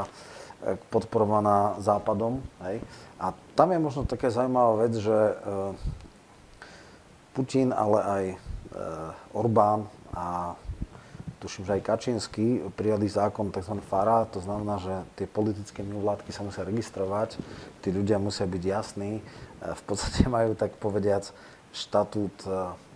podporovaná Západom. Hej. A tam je možno taká zaujímavá vec, že e, Putin, ale aj e, Orbán a tuším, že aj Kačinský prijali zákon tzv. FARA, to znamená, že tie politické mimovládky sa musia registrovať, tí ľudia musia byť jasní, e, v podstate majú tak povediac štatút e,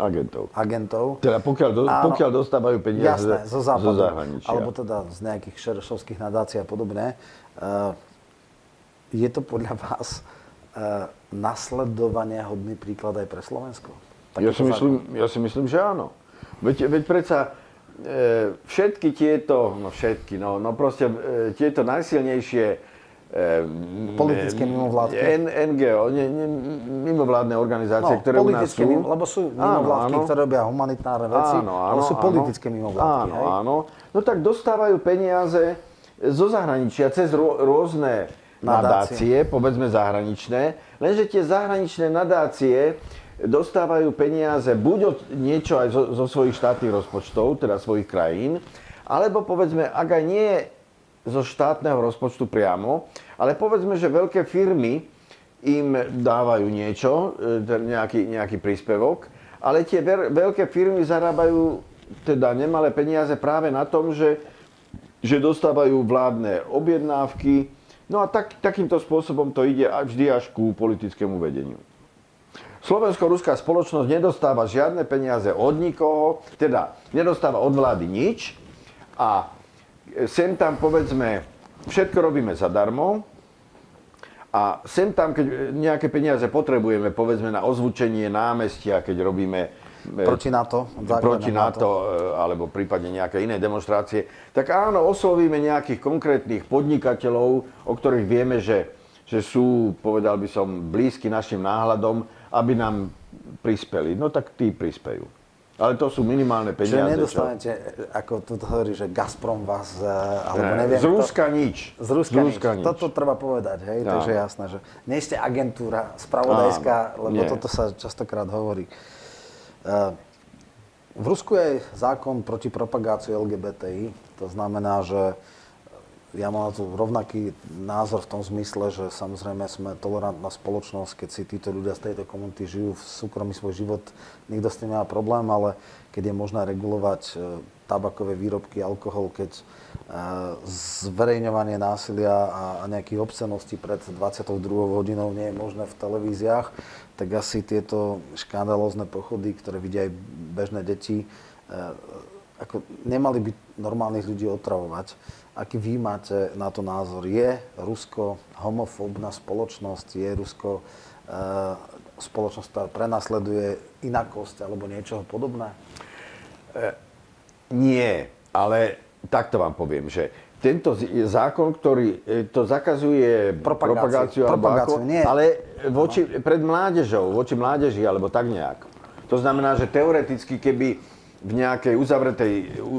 Agentov. Agentov. Teda pokiaľ, do, pokiaľ dostávajú peniaze jasné, zo, zo zahraničia. Alebo teda z nejakých šerešovských nadácií a podobne. E, je to podľa vás e, nasledovania hodný príklad aj pre Slovensko? Ja si, myslím, ja si myslím, že áno. Veď, veď predsa e, všetky tieto, no všetky, no, no proste e, tieto najsilnejšie e, politické mimovládky, N, NGO, ne, ne, mimovládne organizácie, no, ktoré u nás sú. Mimo, lebo sú mimovládky, áno, ktoré robia humanitárne veci, áno, áno, ale sú áno, politické mimovládky. Áno, hej? áno. No tak dostávajú peniaze zo zahraničia cez rô, rôzne nadácie, povedzme zahraničné, lenže tie zahraničné nadácie dostávajú peniaze buď od niečo aj zo, zo svojich štátnych rozpočtov, teda svojich krajín, alebo povedzme, ak aj nie zo štátneho rozpočtu priamo, ale povedzme, že veľké firmy im dávajú niečo, nejaký, nejaký príspevok, ale tie veľké firmy zarábajú teda nemalé peniaze práve na tom, že, že dostávajú vládne objednávky. No a tak, takýmto spôsobom to ide vždy až ku politickému vedeniu. Slovensko-ruská spoločnosť nedostáva žiadne peniaze od nikoho, teda nedostáva od vlády nič a sem tam, povedzme, všetko robíme zadarmo a sem tam, keď nejaké peniaze potrebujeme, povedzme, na ozvučenie námestia, keď robíme proti NATO, proti NATO, alebo prípadne nejaké iné demonstrácie, tak áno, oslovíme nejakých konkrétnych podnikateľov, o ktorých vieme, že, že sú, povedal by som, blízky našim náhľadom, aby nám prispeli. No tak tí prispejú. Ale to sú minimálne peniaze. Čiže nedostanete, čo? Ako tu hovorí, že Gazprom vás, alebo neviem. Z Ruska to, nič. Z Ruska, z Ruska nič. nič. Toto treba povedať, hej, ja. takže jasné, že nie ste agentúra spravodajská, áno, lebo nie. Toto sa častokrát hovorí. V Rusku je zákon proti propagácii el gé bé té í, to znamená, že ja mám tu rovnaký názor v tom zmysle, že samozrejme sme tolerantná spoločnosť, keď si títo ľudia z tejto komunity žijú v súkromí svoj život, nikto s tým nemá problém, ale keď je možné regulovať tabakové výrobky, alkohol, keď zverejňovanie násilia a nejakých obsceností pred dvadsiatou druhou hodinou nie je možné v televíziách, tak asi tieto škandalózne pochody, ktoré vidia aj bežné deti, ako nemali by normálnych ľudí otravovať. Aký vy máte na to názor? Je Rusko homofóbna spoločnosť? Je Rusko spoločnosť, ktorá prenasleduje inakosť alebo niečo podobné? Nie, ale takto vám poviem, že tento zákon, ktorý to zakazuje propagáciu, propagáciu, propagáciu ako, ale voči, pred mládežou, voči mládeži alebo tak nejak. To znamená, že teoreticky, keby v nejakej uzavretej,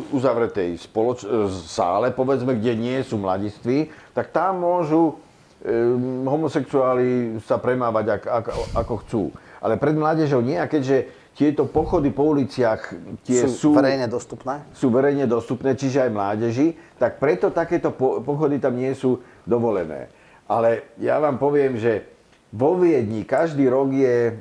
uzavretej spoloč- sále, povedzme, kde nie sú mladiství, tak tam môžu um, homosexuáli sa premávať, ak, ak, ako chcú. Ale pred mládežou nie, a keďže tieto pochody po uliciach tie sú, sú, verejne dostupné? sú verejne dostupné, čiže aj mládeži, tak preto takéto po- pochody tam nie sú dovolené. Ale ja vám poviem, že vo Viedni každý rok je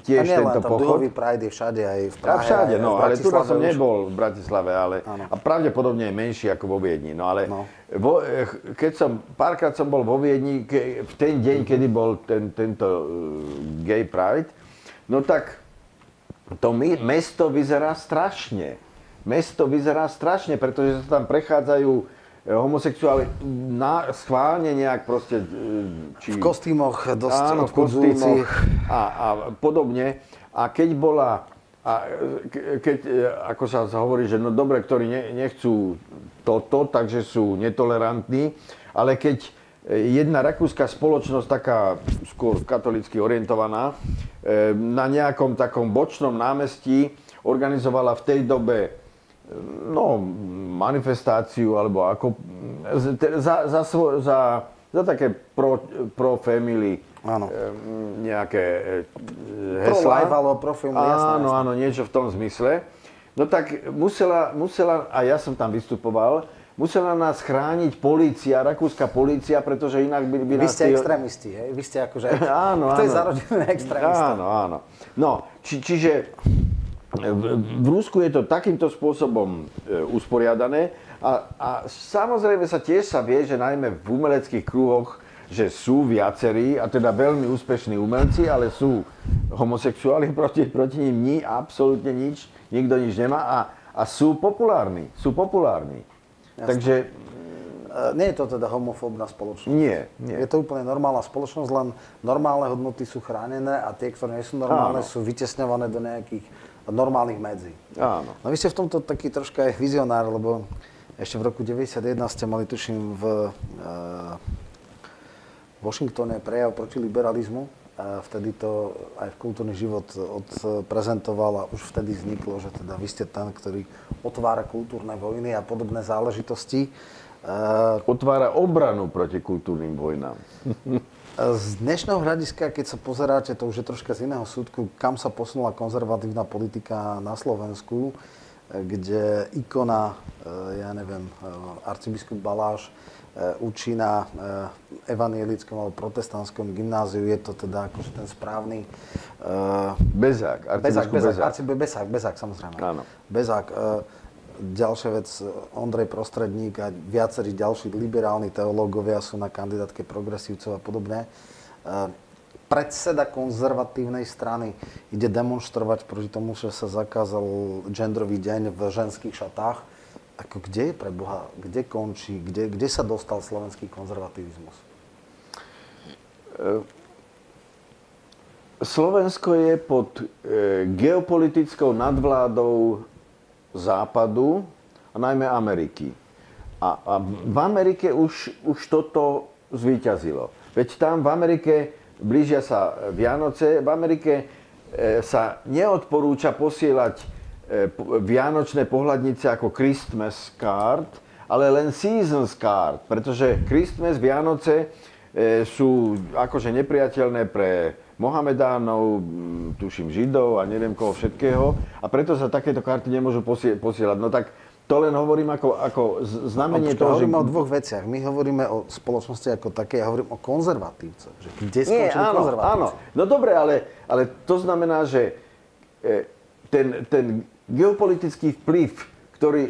tiež nie, tento pochod. A nielen, tam Pride je všade, aj v Prahe, všade, aj no, v ale tu som nebol v Bratislave, ale ano. A pravdepodobne je menší ako vo Viedni. No ale no. Vo, keď som, párkrát som bol vo Viedni, ke, v ten deň, kedy bol ten, tento uh, Gay Pride, no tak to my, mesto vyzerá strašne. Mesto vyzerá strašne, pretože sa tam prechádzajú homosexuáli na schválne nejak proste či v kostýmoch dosť áno, v kostýmoch a, a podobne a keď bola a keď, ako sa hovorí, že no dobre, ktorí nechcú toto, takže sú netolerantní, ale keď jedna rakúska spoločnosť, taká skôr katolícky orientovaná, na nejakom takom bočnom námestí organizovala v tej dobe no, manifestáciu, alebo ako za, za, svo, za, za také pro, pro family áno. nejaké heslá. Pro life, alebo pro family, áno, jasné, jasné. áno, niečo v tom zmysle. No tak musela, musela, a ja som tam vystupoval, musela nás chrániť polícia, rakúska polícia, pretože inak by, by nás... Vy ste tí... extrémisti, hej? Vy ste akože... Áno, áno. To je zarodený extrémista. Áno, áno. No, či, čiže v, v Rusku je to takýmto spôsobom e, usporiadané a, a samozrejme sa tiež sa vie, že najmä v umeleckých kruhoch, že sú viacerí, a teda veľmi úspešní umelci, ale sú homosexuáli, proti, proti nim ni, absolútne nič. Nikto nič nemá a, a sú populárni. Sú populárni. Jasne. Takže... E, nie je to teda homofóbna spoločnosť. Nie, nie. Je to úplne normálna spoločnosť, len normálne hodnoty sú chránené a tie, ktoré nie sú normálne, áno. sú vytesňované do nejakých normálnych medzí. Áno. No vy ste v tomto taký troška aj vizionár, lebo ešte v roku deväťdesiatjeden ste mali, tuším, v e, Washingtone prejav proti liberalizmu. A vtedy to aj v kultúrny život odprezentoval a už vtedy vzniklo, že teda vy ste ten, ktorý otvára kultúrne vojny a podobné záležitosti. Otvára obranu proti kultúrnym vojnám. Z dnešného hľadiska, keď sa pozeráte, to už je troška z iného súdku, kam sa posunula konzervatívna politika na Slovensku, kde ikona, ja neviem, arcibiskup Baláš, učí na evanjelickom alebo protestantskom gymnáziu, je to teda akože ten správny... Bezák, arcibiskup Bezák. Bezák, Bezák, samozrejme. Áno. Bezák. Ďalšia vec, Ondrej Prostredník a viacerí ďalší liberálni teológovia sú na kandidátke progresívcov a podobne. Predseda konzervatívnej strany ide demonštrovať proti tomu, že sa zakázal gendrový deň v ženských šatách. Ako kde je pre Boha, kde končí, kde, kde sa dostal slovenský konzervativizmus? Slovensko je pod geopolitickou nadvládou Západu a najmä Ameriky. A, a v Amerike už, už toto zvíťazilo. Veď tam v Amerike blížia sa Vianoce, v Amerike sa neodporúča posielať vianočné pohľadnice ako Christmas card, ale len Seasons card, pretože Christmas, Vianoce e, sú akože nepriateľné pre Mohamedánov, tuším Židov a neviem koho všetkého a preto sa takéto karty nemôžu posie- posielať. No tak to len hovorím ako, ako znamenie toho, že... Hovoríme o dvoch veciach. My hovoríme o spoločnosti ako také, ja hovorím o konzervatívcoch. Že kde skončili konzervatívci? Áno, no dobre, ale, ale to znamená, že e, ten... ten geopolitický vplyv, ktorý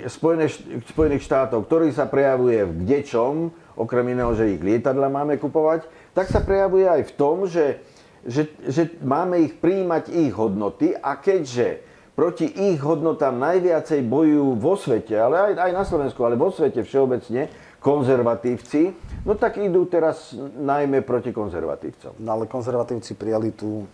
Spojených štátov, ktorý sa prejavuje v kdečom, okrem iného, že ich lietadla máme kupovať, tak sa prejavuje aj v tom, že, že, že máme ich prijímať ich hodnoty a keďže proti ich hodnotám najviacej bojujú vo svete, ale aj, aj na Slovensku, ale vo svete všeobecne, konzervatívci, no tak idú teraz najmä proti konzervatívcom. No ale konzervatívci prijali tú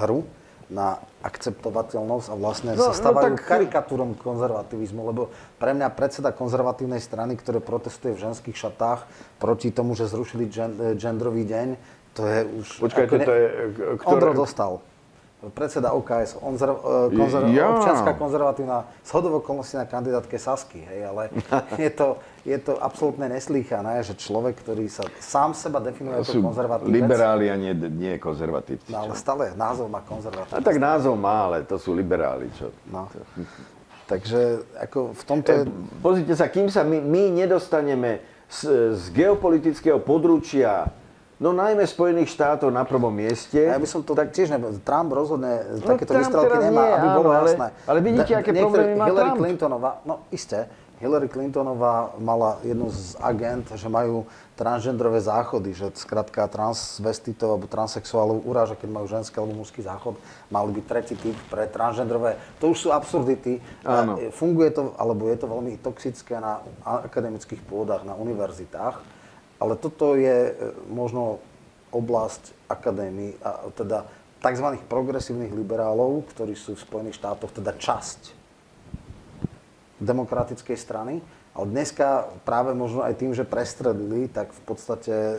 hru na akceptovateľnosť a vlastne no, sa stávajú no tak... karikatúrom konzervativizmu, lebo pre mňa predseda konzervatívnej strany, ktoré protestuje v ženských šatách proti tomu, že zrušili gendrový deň, to je už... Počkajte, to, ne... to je... Ktoré... Ondro dostal. Predseda ó ká es, onzer... konzer... ja. občianska konzervatívna zhodovokolnosti na kandidátke Sasky, hej, ale je to, je to absolútne neslýchané, že človek, ktorý sa sám seba definuje ako konzervatívec. Liberáli a nie, nie konzervatívci. No, ale stále názov má konzervatívci. A tak názov má, ale to sú liberáli, čo? No. Takže ako v tomto... Je... Pozrite sa, kým sa my, my nedostaneme z, z geopolitického područia no najmä Spojených štátov na prvom mieste. Ja by som to tak tiež nebol. Trump rozhodne no, takéto výstrelky nemá, nie, aby áno, bolo jasné. Ale, ale vidíte, da, aké problémy má Hillary Trump. Clintonová, no isté, Hillary Clintonová mala jednu z agent, že majú transgendrové záchody, že skrátka transvestitov alebo transsexuálov uráža, keď majú ženský alebo mužský záchod, mal byť tretí typ pre transgendrové. To už sú absurdity. Áno. Funguje to, alebo je to veľmi toxické na akademických pôdach, na univerzitách. Ale toto je možno oblasť akadémie, a teda tzv. Progresívnych liberálov, ktorí sú v Spojených štátoch, teda časť demokratickej strany. Ale dneska práve možno aj tým, že prestredili, tak v podstate...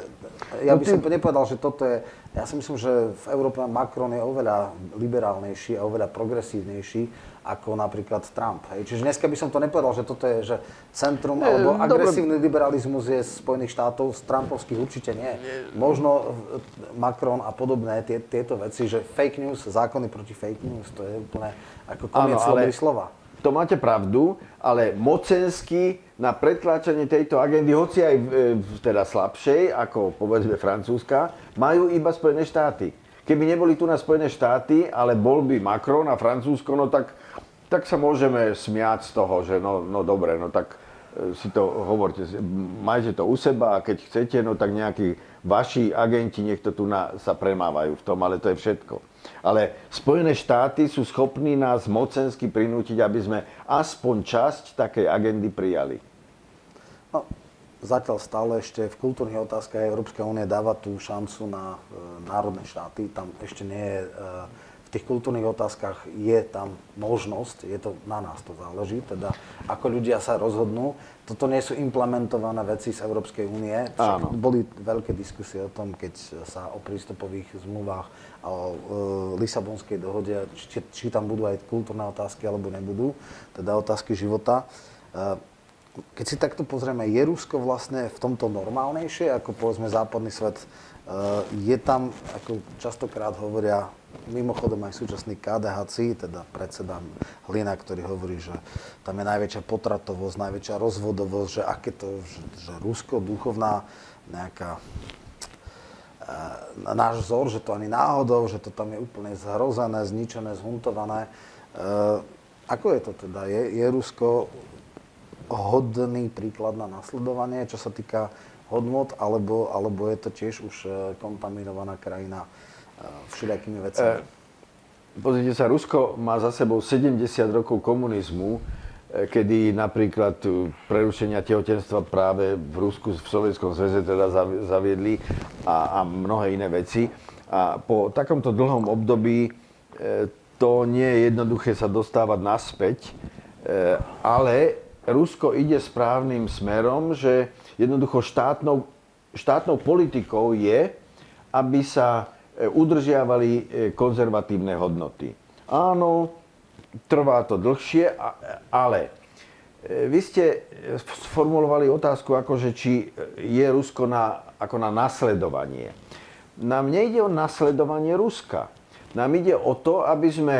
Ja by som nepovedal, že toto je Ja si myslím, že v Európe Macron je oveľa liberálnejší a oveľa progresívnejší ako napríklad Trump. Hej. Čiže dneska by som to nepovedal, že toto je že centrum ne, alebo agresívny dobre. Liberalizmus je Spojených štátov, z Trumpovských určite nie. nie. Možno Macron a podobné tie, tieto veci, že fake news, zákony proti fake news, to je úplne ako koniec slobody slova. To máte pravdu, ale mocensky na pretláčanie tejto agendy, hoci aj e, teda slabšej, ako povedzme Francúzska, majú iba Spojené štáty. Keby neboli tu na Spojené štáty, ale bol by Macron a Francúzsko, no tak, tak sa môžeme smiať z toho, že no, no dobre, no tak e, si to hovorte, majte to u seba a keď chcete, no tak nejakí vaši agenti niekto tu na, sa premávajú v tom, ale to je všetko. Ale Spojené štáty sú schopní nás mocensky prinútiť, aby sme aspoň časť takej agendy prijali. No, zatiaľ stále ešte v kultúrnych otázkach Európska únia dáva tú šancu na e, národné štáty. Tam ešte nie je, e, v tých kultúrnych otázkach je tam možnosť, je to na nás to záleží, teda ako ľudia sa rozhodnú. Toto nie sú implementované veci z Európskej únie. Boli veľké diskusie o tom, keď sa o prístupových zmluvách a o e, Lisabonskej dohode, či, či tam budú aj kultúrne otázky, alebo nebudú, teda otázky života. E, keď si takto pozrieme, je Rusko vlastne v tomto normálnejšie, ako povedzme západný svet? E, je tam, ako častokrát hovoria, mimochodom aj súčasný ká dé há cé, teda predseda Hlina, ktorý hovorí, že tam je najväčšia potratovosť, najväčšia rozvodovosť, že aké to, že, že Rusko, duchovná nejaká e, náš vzor, že to ani náhodou, že to tam je úplne zhrozené, zničené, zhuntované. E, ako je to teda? Je, je Rusko hodný príklad na nasledovanie, čo sa týka hodnot, alebo, alebo je to tiež už kontaminovaná krajina všelijakými vecami? E, pozrite sa, Rusko má za sebou sedemdesiat rokov komunizmu, kedy napríklad prerušenia tehotenstva práve v Rusku, v Sovietskom zväze teda zaviedli a, a mnohé iné veci. A po takomto dlhom období e, to nie je jednoduché sa dostávať naspäť, e, ale Rusko ide správnym smerom, že jednoducho štátnou, štátnou politikou je, aby sa udržiavali konzervatívne hodnoty. Áno, trvá to dlhšie, ale vy ste sformulovali otázku, akože či je Rusko na, ako na nasledovanie. Nám nejde o nasledovanie Ruska. Nám ide o to, aby sme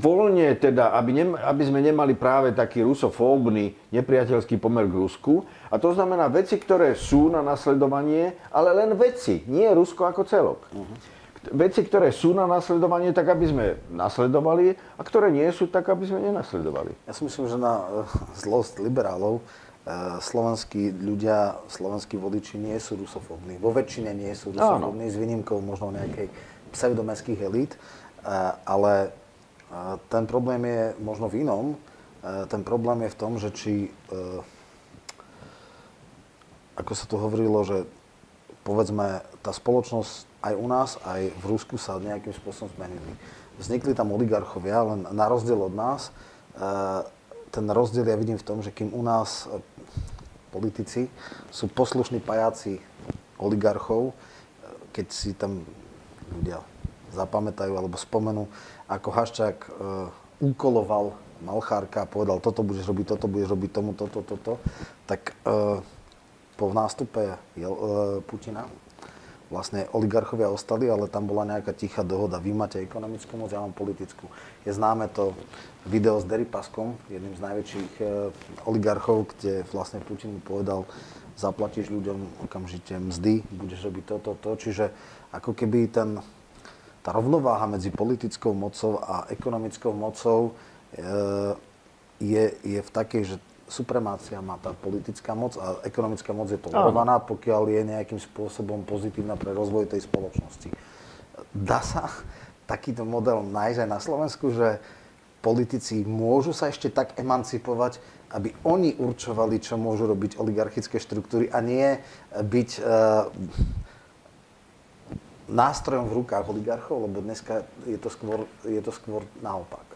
voľne, teda, aby, ne, aby sme nemali práve taký rusofóbny, nepriateľský pomer k Rusku. A to znamená veci, ktoré sú na nasledovanie, ale len veci, nie Rusko ako celok. Uh-huh. Veci, ktoré sú na nasledovanie, tak aby sme nasledovali, a ktoré nie sú, tak aby sme nenasledovali. Ja si myslím, že na zlosť liberálov slovenskí ľudia, slovenskí vodiči nie sú rusofóbni. Vo väčšine nie sú rusofóbni, s výnimkou možno nejakej pseudomestských elít. Ale ten problém je možno v inom. Ten problém je v tom, že či, ako sa tu hovorilo, že povedzme, tá spoločnosť aj u nás, aj v Rusku sa nejakým spôsobom zmenili. Vznikli tam oligarchovia, len na rozdiel od nás. Ten rozdiel ja vidím v tom, že kým u nás politici sú poslušní pajáci oligarchov, keď si tam ľudia zapamätajú alebo spomenú, ako Haščák e, úkoloval Malchárka a povedal, toto budeš robiť, toto budeš robiť, tomu, toto, toto, tak e, po nástupe e, Putina vlastne oligarchovia ostali, ale tam bola nejaká tichá dohoda. Vy máte ekonomickú moc, ja mám politickú. Je známe to video s Deripaskom, jedným z najväčších e, oligarchov, kde vlastne Putin povedal, zaplatíš ľuďom okamžite mzdy, budeš robiť toto, toto. Čiže ako keby ten tá rovnováha medzi politickou mocou a ekonomickou mocou je, je v takej, že supremácia má tá politická moc a ekonomická moc je tolerovaná, pokiaľ je nejakým spôsobom pozitívna pre rozvoj tej spoločnosti. Dá sa takýto model nájsť aj na Slovensku, že politici môžu sa ešte tak emancipovať, aby oni určovali, čo môžu robiť oligarchické štruktúry a nie byť E, nástrojom v rukách oligarchov, lebo dneska je to skôr, je to skôr naopak.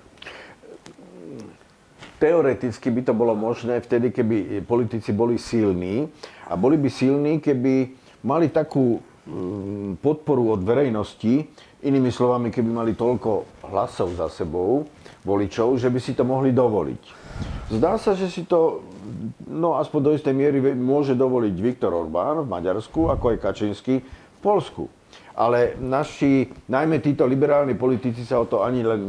Teoreticky by to bolo možné vtedy, keby politici boli silní a boli by silní, keby mali takú podporu od verejnosti, inými slovami, keby mali toľko hlasov za sebou, voličov, že by si to mohli dovoliť. Zdá sa, že si to, no aspoň do istej miery, môže dovoliť Viktor Orbán v Maďarsku, ako aj Kačinský v Poľsku. Ale naši, najmä títo liberálni politici sa o to ani len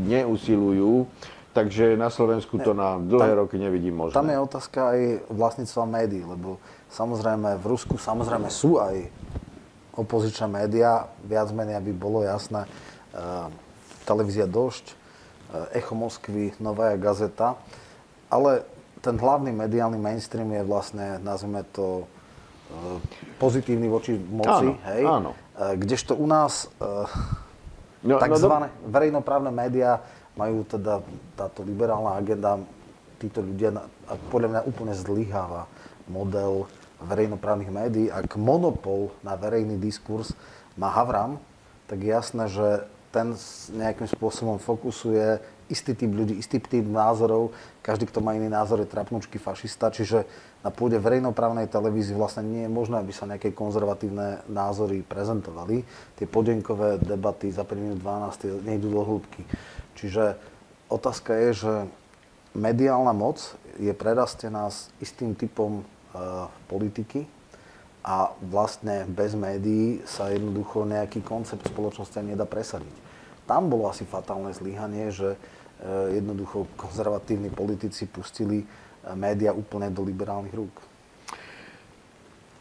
neusilujú, takže na Slovensku to na dlhé tam, roky nevidím možné. Tam je otázka aj vlastníctva médií, lebo samozrejme v Rusku samozrejme sú aj opozičné médiá, viac menej, aby bolo jasné, Televízia Došť, Echo Moskvy, Nová Gazeta, ale ten hlavný mediálny mainstream je vlastne, nazvime to, pozitívny voči moci, áno, hej? Áno. Kdežto u nás no, takzvané no, verejnoprávne médiá majú teda táto liberálna agenda, títo ľudia podľa mňa úplne zlyháva model verejnoprávnych médií. Ak monopol na verejný diskurs má Havram, tak je jasné, že ten nejakým spôsobom fokusuje istý typ ľudí, istý typ názorov. Každý, kto má iný názor, je trapnúčky, fašista. Čiže na pôde verejnoprávnej televízie vlastne nie je možné, aby sa nejaké konzervatívne názory prezentovali. Tie podienkové debaty za päť minút dvanásť nejdú do hĺbky. Čiže otázka je, že mediálna moc je prerastená s istým typom politiky a vlastne bez médií sa jednoducho nejaký koncept spoločnosti nedá presadiť. Tam bolo asi fatálne zlyhanie, že jednoducho konzervatívni politici pustili médiá úplne do liberálnych rúk.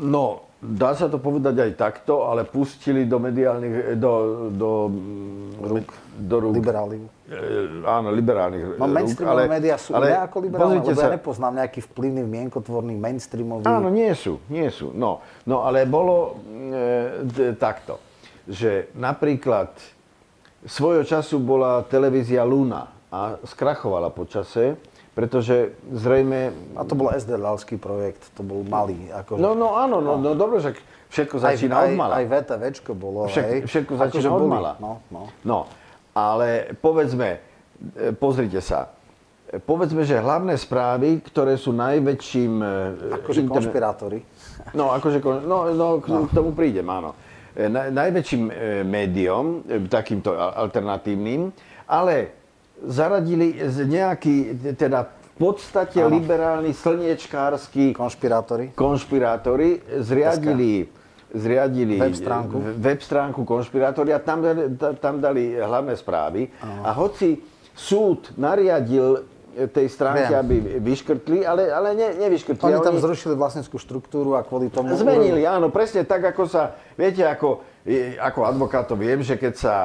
No, dá sa to povedať aj takto, ale pustili do mediálnych, do, do, rúk, do rúk. Liberálnych. E, áno, liberálnych no, mainstreamové médiá sú iné ako liberálne, lebo sa... ja nepoznám nejaký vplyvný, mienkotvorný, mainstreamový. Áno, nie sú, nie sú. No, no ale bolo e, takto, že napríklad svojho času bola televízia Luna a skrachovala po čase, pretože zrejme... A to bol SDLársky projekt, to bol malý. Akože... No, no áno, no, no dobre, že všetko začína od mala. Aj, aj VTVčko bolo, Však, hej. Všetko začína od mala. No, no. no, ale povedzme, pozrite sa, povedzme, že hlavné správy, ktoré sú najväčším... Akože interne... konšpirátori. No, akože, no, no, k no. tomu prídem, áno. Na, najväčším médiom, takýmto alternatívnym, ale... zaradili nejaký, teda v podstate ano. liberálni, slniečkársky konšpirátori, konšpirátori zriadili, zriadili web stránku, web stránku konšpirátori a tam, tam dali hlavné správy. Ano. A hoci súd nariadil tej stránky, Viem. aby vyškrtli, ale, ale ne, nevyškrtli. Oni tam oni... zrušili vlastnickú štruktúru a kvôli tomu... Zmenili, áno, presne tak, ako sa, viete, ako, ako advokát to viem, že keď sa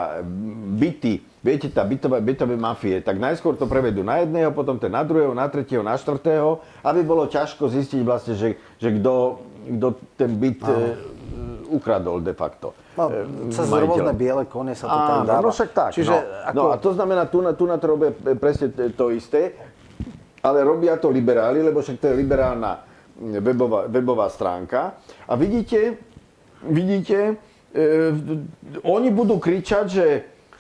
byty, viete, tá bytová, bytové mafie, tak najskôr to prevedú na jedného, potom ten na druhého, na tretieho, na štvrtého, aby bolo ťažko zistiť vlastne, že, že kto, kto ten byt e, ukradol de facto. No, cez rôzne biele kone sa to tam dáva. No však tak. Čiže, no, ako... no a to znamená, tu na, tu na to robia presne to isté, ale robia to liberáli, lebo však to je liberálna webová, webová stránka. A vidíte, vidíte, e, oni budú kričať, že,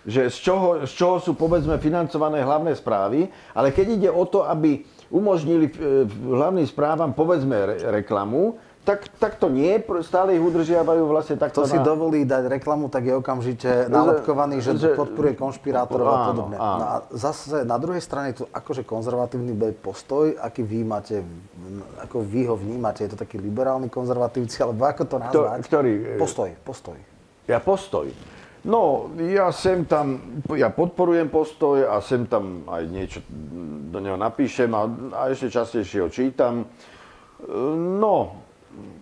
že z, čoho, z čoho sú povedzme financované hlavné správy, ale keď ide o to, aby umožnili e, hlavným správam povedzme re, reklamu, Tak, tak to nie, stále ich udržiavajú vlastne takto. To si na... dovolí dať reklamu, tak je okamžite nálepkovaný, že, že podporuje konšpirátorov a podobne. No a zase na druhej strane je to akože konzervatívny postoj, aký vy máte, ako vy ho vnímate. Je to taký liberálny konzervatívci, alebo ako to nazvať? To, ktorý? Postoj, postoj. Ja postoj. No, ja sem tam, ja podporujem postoj a sem tam aj niečo do neho napíšem a, a ešte častejšie ho čítam. No...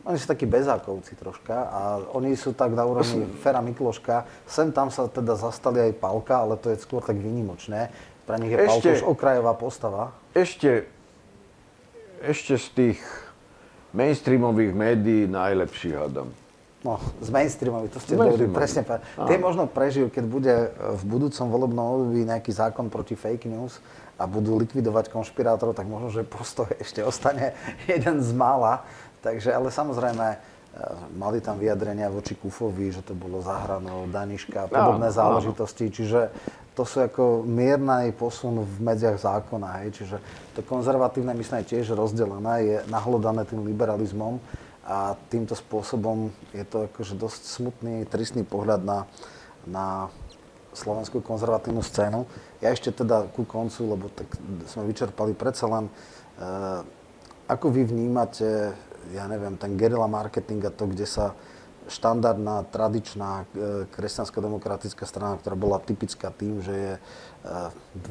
Oni sú takí bezákovci troška a oni sú tak na úrovni Fera Mikloška. Sem tam sa teda zastali aj Palka, ale to je skôr tak výnimočné. Pre nich je Palka už okrajová postava. Ešte, ešte z tých mainstreamových médií najlepší hádam. No, z mainstreamových, to ste dobrý, presne. Tie možno prežijú, keď bude v budúcom volebnom období nejaký zákon proti fake news a budú likvidovať konšpirátorov, tak možno, že postoj ešte ostane jeden z mála. Takže, ale samozrejme, mali tam vyjadrenia voči Kufovi, že to bolo za hranou, Daniška a podobné no, záležitosti. No. Čiže to sú ako mierny posun v medziach zákona. Hej. Čiže to konzervatívne myslenie tiež rozdelené, je nahlodané tým liberalizmom a a týmto spôsobom je to akože dosť smutný, tristný pohľad na, na slovenskú konzervatívnu scénu. Ja ešte teda ku koncu, lebo tak sme vyčerpali predsa len, e, ako vy vnímate, ja neviem, ten guerilla marketing a to, kde sa štandardná, tradičná kresťansko-demokratická strana, ktorá bola typická tým, že je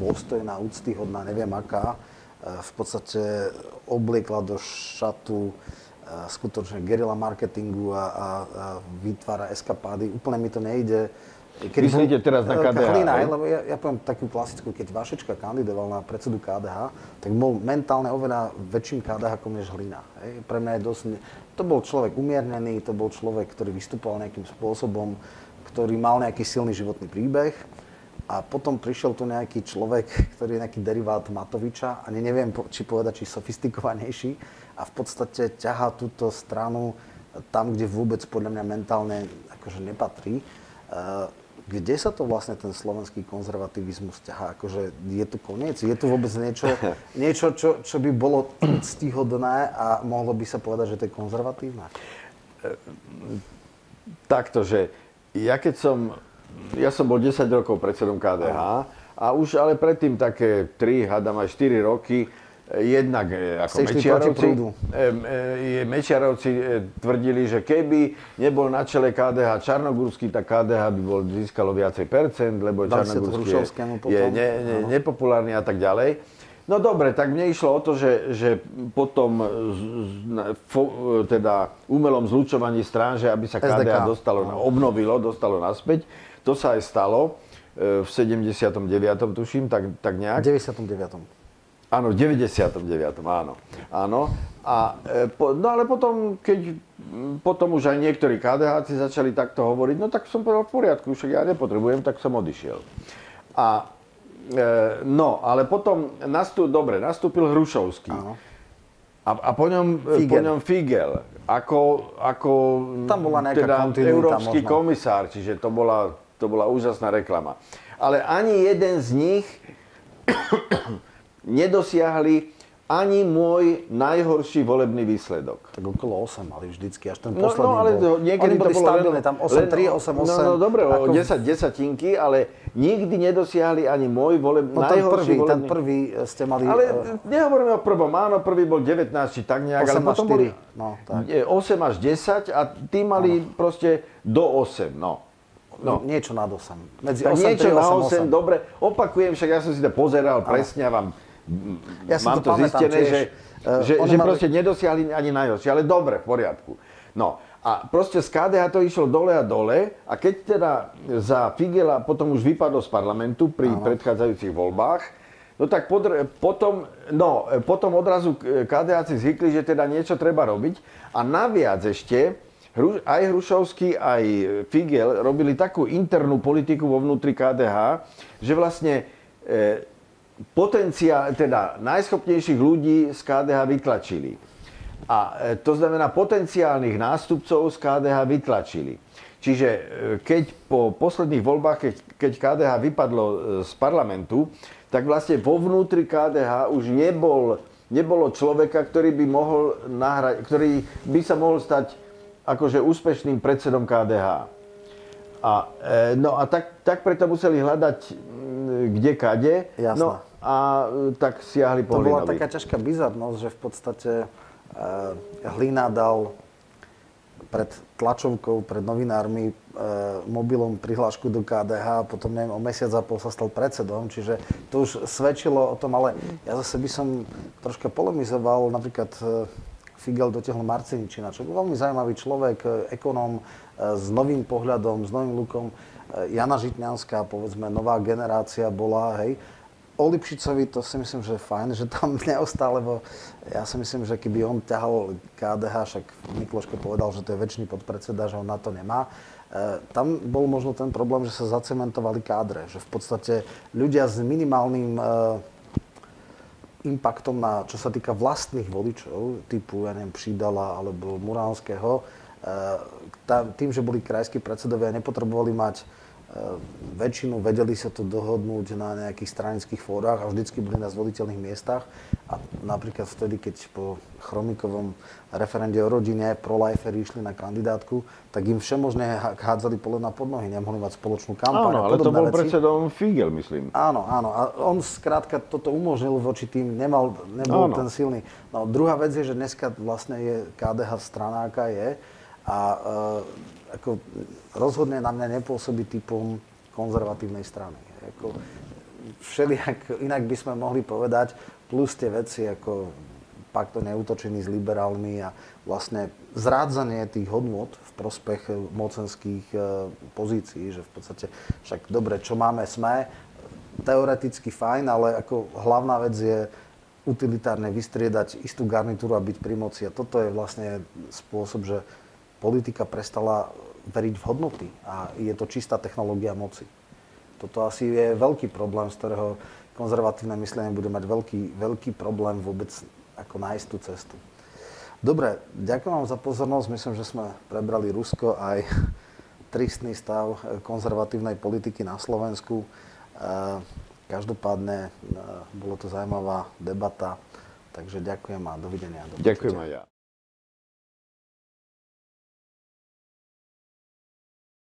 dôstojná, úctyhodná, neviem aká, v podstate obliekla do šatu skutočne guerilla marketingu a, a, a vytvára eskapády. Úplne mi to nejde. Myslíte teraz na ká dé há? Kachlina, ja, ja poviem takú klasickú, keď Vášečka kandidoval na predsedu ká dé há, tak bol mentálne oveľa väčším ká dé hákom než Hlina. Hej. Pre mňa je dosť... To bol človek umiernený, to bol človek, ktorý vystupoval nejakým spôsobom, ktorý mal nejaký silný životný príbeh a potom prišiel tu nejaký človek, ktorý je nejaký derivát Matoviča a neviem, či povedať, či sofistikovanejší a v podstate ťahá túto stranu tam, kde vôbec podľa mňa mentálne akože nepatrí. Kde sa to vlastne ten slovenský konzervativizmus ťahá? Akože je tu koniec? Je tu vôbec niečo, niečo čo, čo by bolo ctihodné a mohlo by sa povedať, že to je konzervatívne? Takto, že ja keď som... Ja som bol desať rokov predsedom ká dé há a už ale predtým také tri, hádam aj štyri roky jednak ako Mečiarovci, Mečiarovci tvrdili, že keby nebol na čele ká dé há Čarnoburský, tak ká dé há by bol, získalo viacej percent, lebo Čarnoburský je, je ne, ne, nepopulárny a tak ďalej. No dobre, tak mne išlo o to, že, že potom teda umelom zlučovaní strán, že aby sa es dé ká ká dé há dostalo, obnovilo, dostalo naspäť. To sa aj stalo v sedemdesiatom deviatom tuším, tak, tak nejak. deväťdesiatom deviatom Áno, v deväťdesiatom deviatom áno. áno. A, po, no ale potom, keď potom už aj niektorí ká dé háci začali takto hovoriť, no tak som povedal v poriadku, však ja nepotrebujem, tak som odišiel. A, e, no, ale potom, nastú, dobre, nastúpil Hrušovský. Áno. A, a po ňom Fígel. Po ňom Fígel ako, ako tam bola teda európsky možno. komisár, čiže to bola, to bola úžasná reklama. Ale ani jeden z nich nedosiahli ani môj najhorší volebný výsledok. Tak okolo osem mali vždycky, až ten posledný no, no, ale bol. Oni boli to stabilné, tam osem tri, osem osem No, no dobre, o desať desatinky, ale nikdy nedosiahli ani môj volebný, no, najhorší prvý, volebný... ten prvý ste mali... Ale uh... nehovoríme o prvom, áno, prvý bol devätnásť, či tak nejak, ale potom boli no, tak. osem až desať a tí mali no. proste do osem, no. No. Niečo nad osem. Medzi tak osem, niečo tri, osem, na osem, osem. Dobre. Opakujem, však ja som si to pozeral presne a vám ja mám to, to zistené, tiež, že, uh, že, že mali... proste nedosiahli ani najhoršie. Ale dobre, v poriadku. No a proste z ká dé há to išlo dole a dole a keď teda za Figela potom už vypadlo z parlamentu pri Aha. predchádzajúcich voľbách, no tak podr- potom, no, potom odrazu ká dé háci zvykli, že teda niečo treba robiť a naviac ešte aj Hrušovský, aj Figel robili takú internú politiku vo vnútri ká dé há, že vlastne e, potenciál, teda najschopnejších ľudí z ká dé há vytlačili. A e, to znamená, potenciálnych nástupcov z ká dé há vytlačili. Čiže e, keď po posledných voľbách, keď, keď ká dé há vypadlo e, z parlamentu, tak vlastne vo vnútri ká dé há už nebol, nebolo človeka, ktorý by mohol nahrať, ktorý by sa mohol stať akože úspešným predsedom ká dé há. A, e, no a tak, tak preto museli hľadať kdekade. Jasné. No a e, tak siahli po Hlinovi. To bola taká ťažká bizarnosť, že v podstate e, Hlina dal pred tlačovkou, pred novinármi e, mobilom prihlášku do ká dé há, potom neviem, o mesiac a pol sa stal predsedom, čiže to už svedčilo o tom, ale ja zase by som troška polemizoval, napríklad e, Fígel dotiahol Marcinčina, čo bol veľmi zaujímavý človek, ekonóm s novým pohľadom, s novým lukom. Jana Žitňanská, povedzme, nová generácia bola, hej. O Lipšicovi to si myslím, že je fajn, že tam neostal, lebo ja si myslím, že keby on ťahal ká dé há, však Nikloško povedal, že to je väčší podpredseda, že on na to nemá. Tam bol možno ten problém, že sa zacementovali kádre, že v podstate ľudia s minimálnym impaktom na, čo sa týka vlastných voličov, typu, ja neviem, Přidala alebo Muránského, e, tá, tým, že boli krajskí predsedovia, nepotrebovali mať väčšinu vedeli sa to dohodnúť na nejakých stranických fórach a vždycky boli na zvoliteľných miestach. A napríklad vtedy, keď po Chromíkovom referende o rodine pro-liferi išli na kandidátku, tak im všemožne hádzali polena pod nohy, nemohli mať spoločnú kampaň. Áno, ale to bol predsedom Fígel, myslím. Áno, áno. A on skrátka toto umožnil voči tým, nemal, nebol áno. ten silný. No, druhá vec je, že dneska vlastne je ká dé há strana, aká je. A e, ako, rozhodne na mňa nepôsobí typom konzervatívnej strany. Ako, všelijak, inak by sme mohli povedať, plus tie veci ako pakto neútočení s liberálmi a vlastne zrádzanie tých hodnôt v prospech mocenských e, pozícií, že v podstate však dobre, čo máme, sme, teoreticky fajn, ale ako hlavná vec je utilitárne vystriedať istú garnitúru a byť pri moci. A toto je vlastne spôsob, že politika prestala veriť v hodnoty a je to čistá technológia moci. Toto asi je veľký problém, z ktorého konzervatívne myslenie bude mať veľký, veľký problém vôbec ako nájsť tú cestu. Dobre, ďakujem vám za pozornosť. Myslím, že sme prebrali Rusko aj tristný stav konzervatívnej politiky na Slovensku. Každopádne bolo to zaujímavá debata, takže ďakujem a dovidenia. Ďakujem aj ja.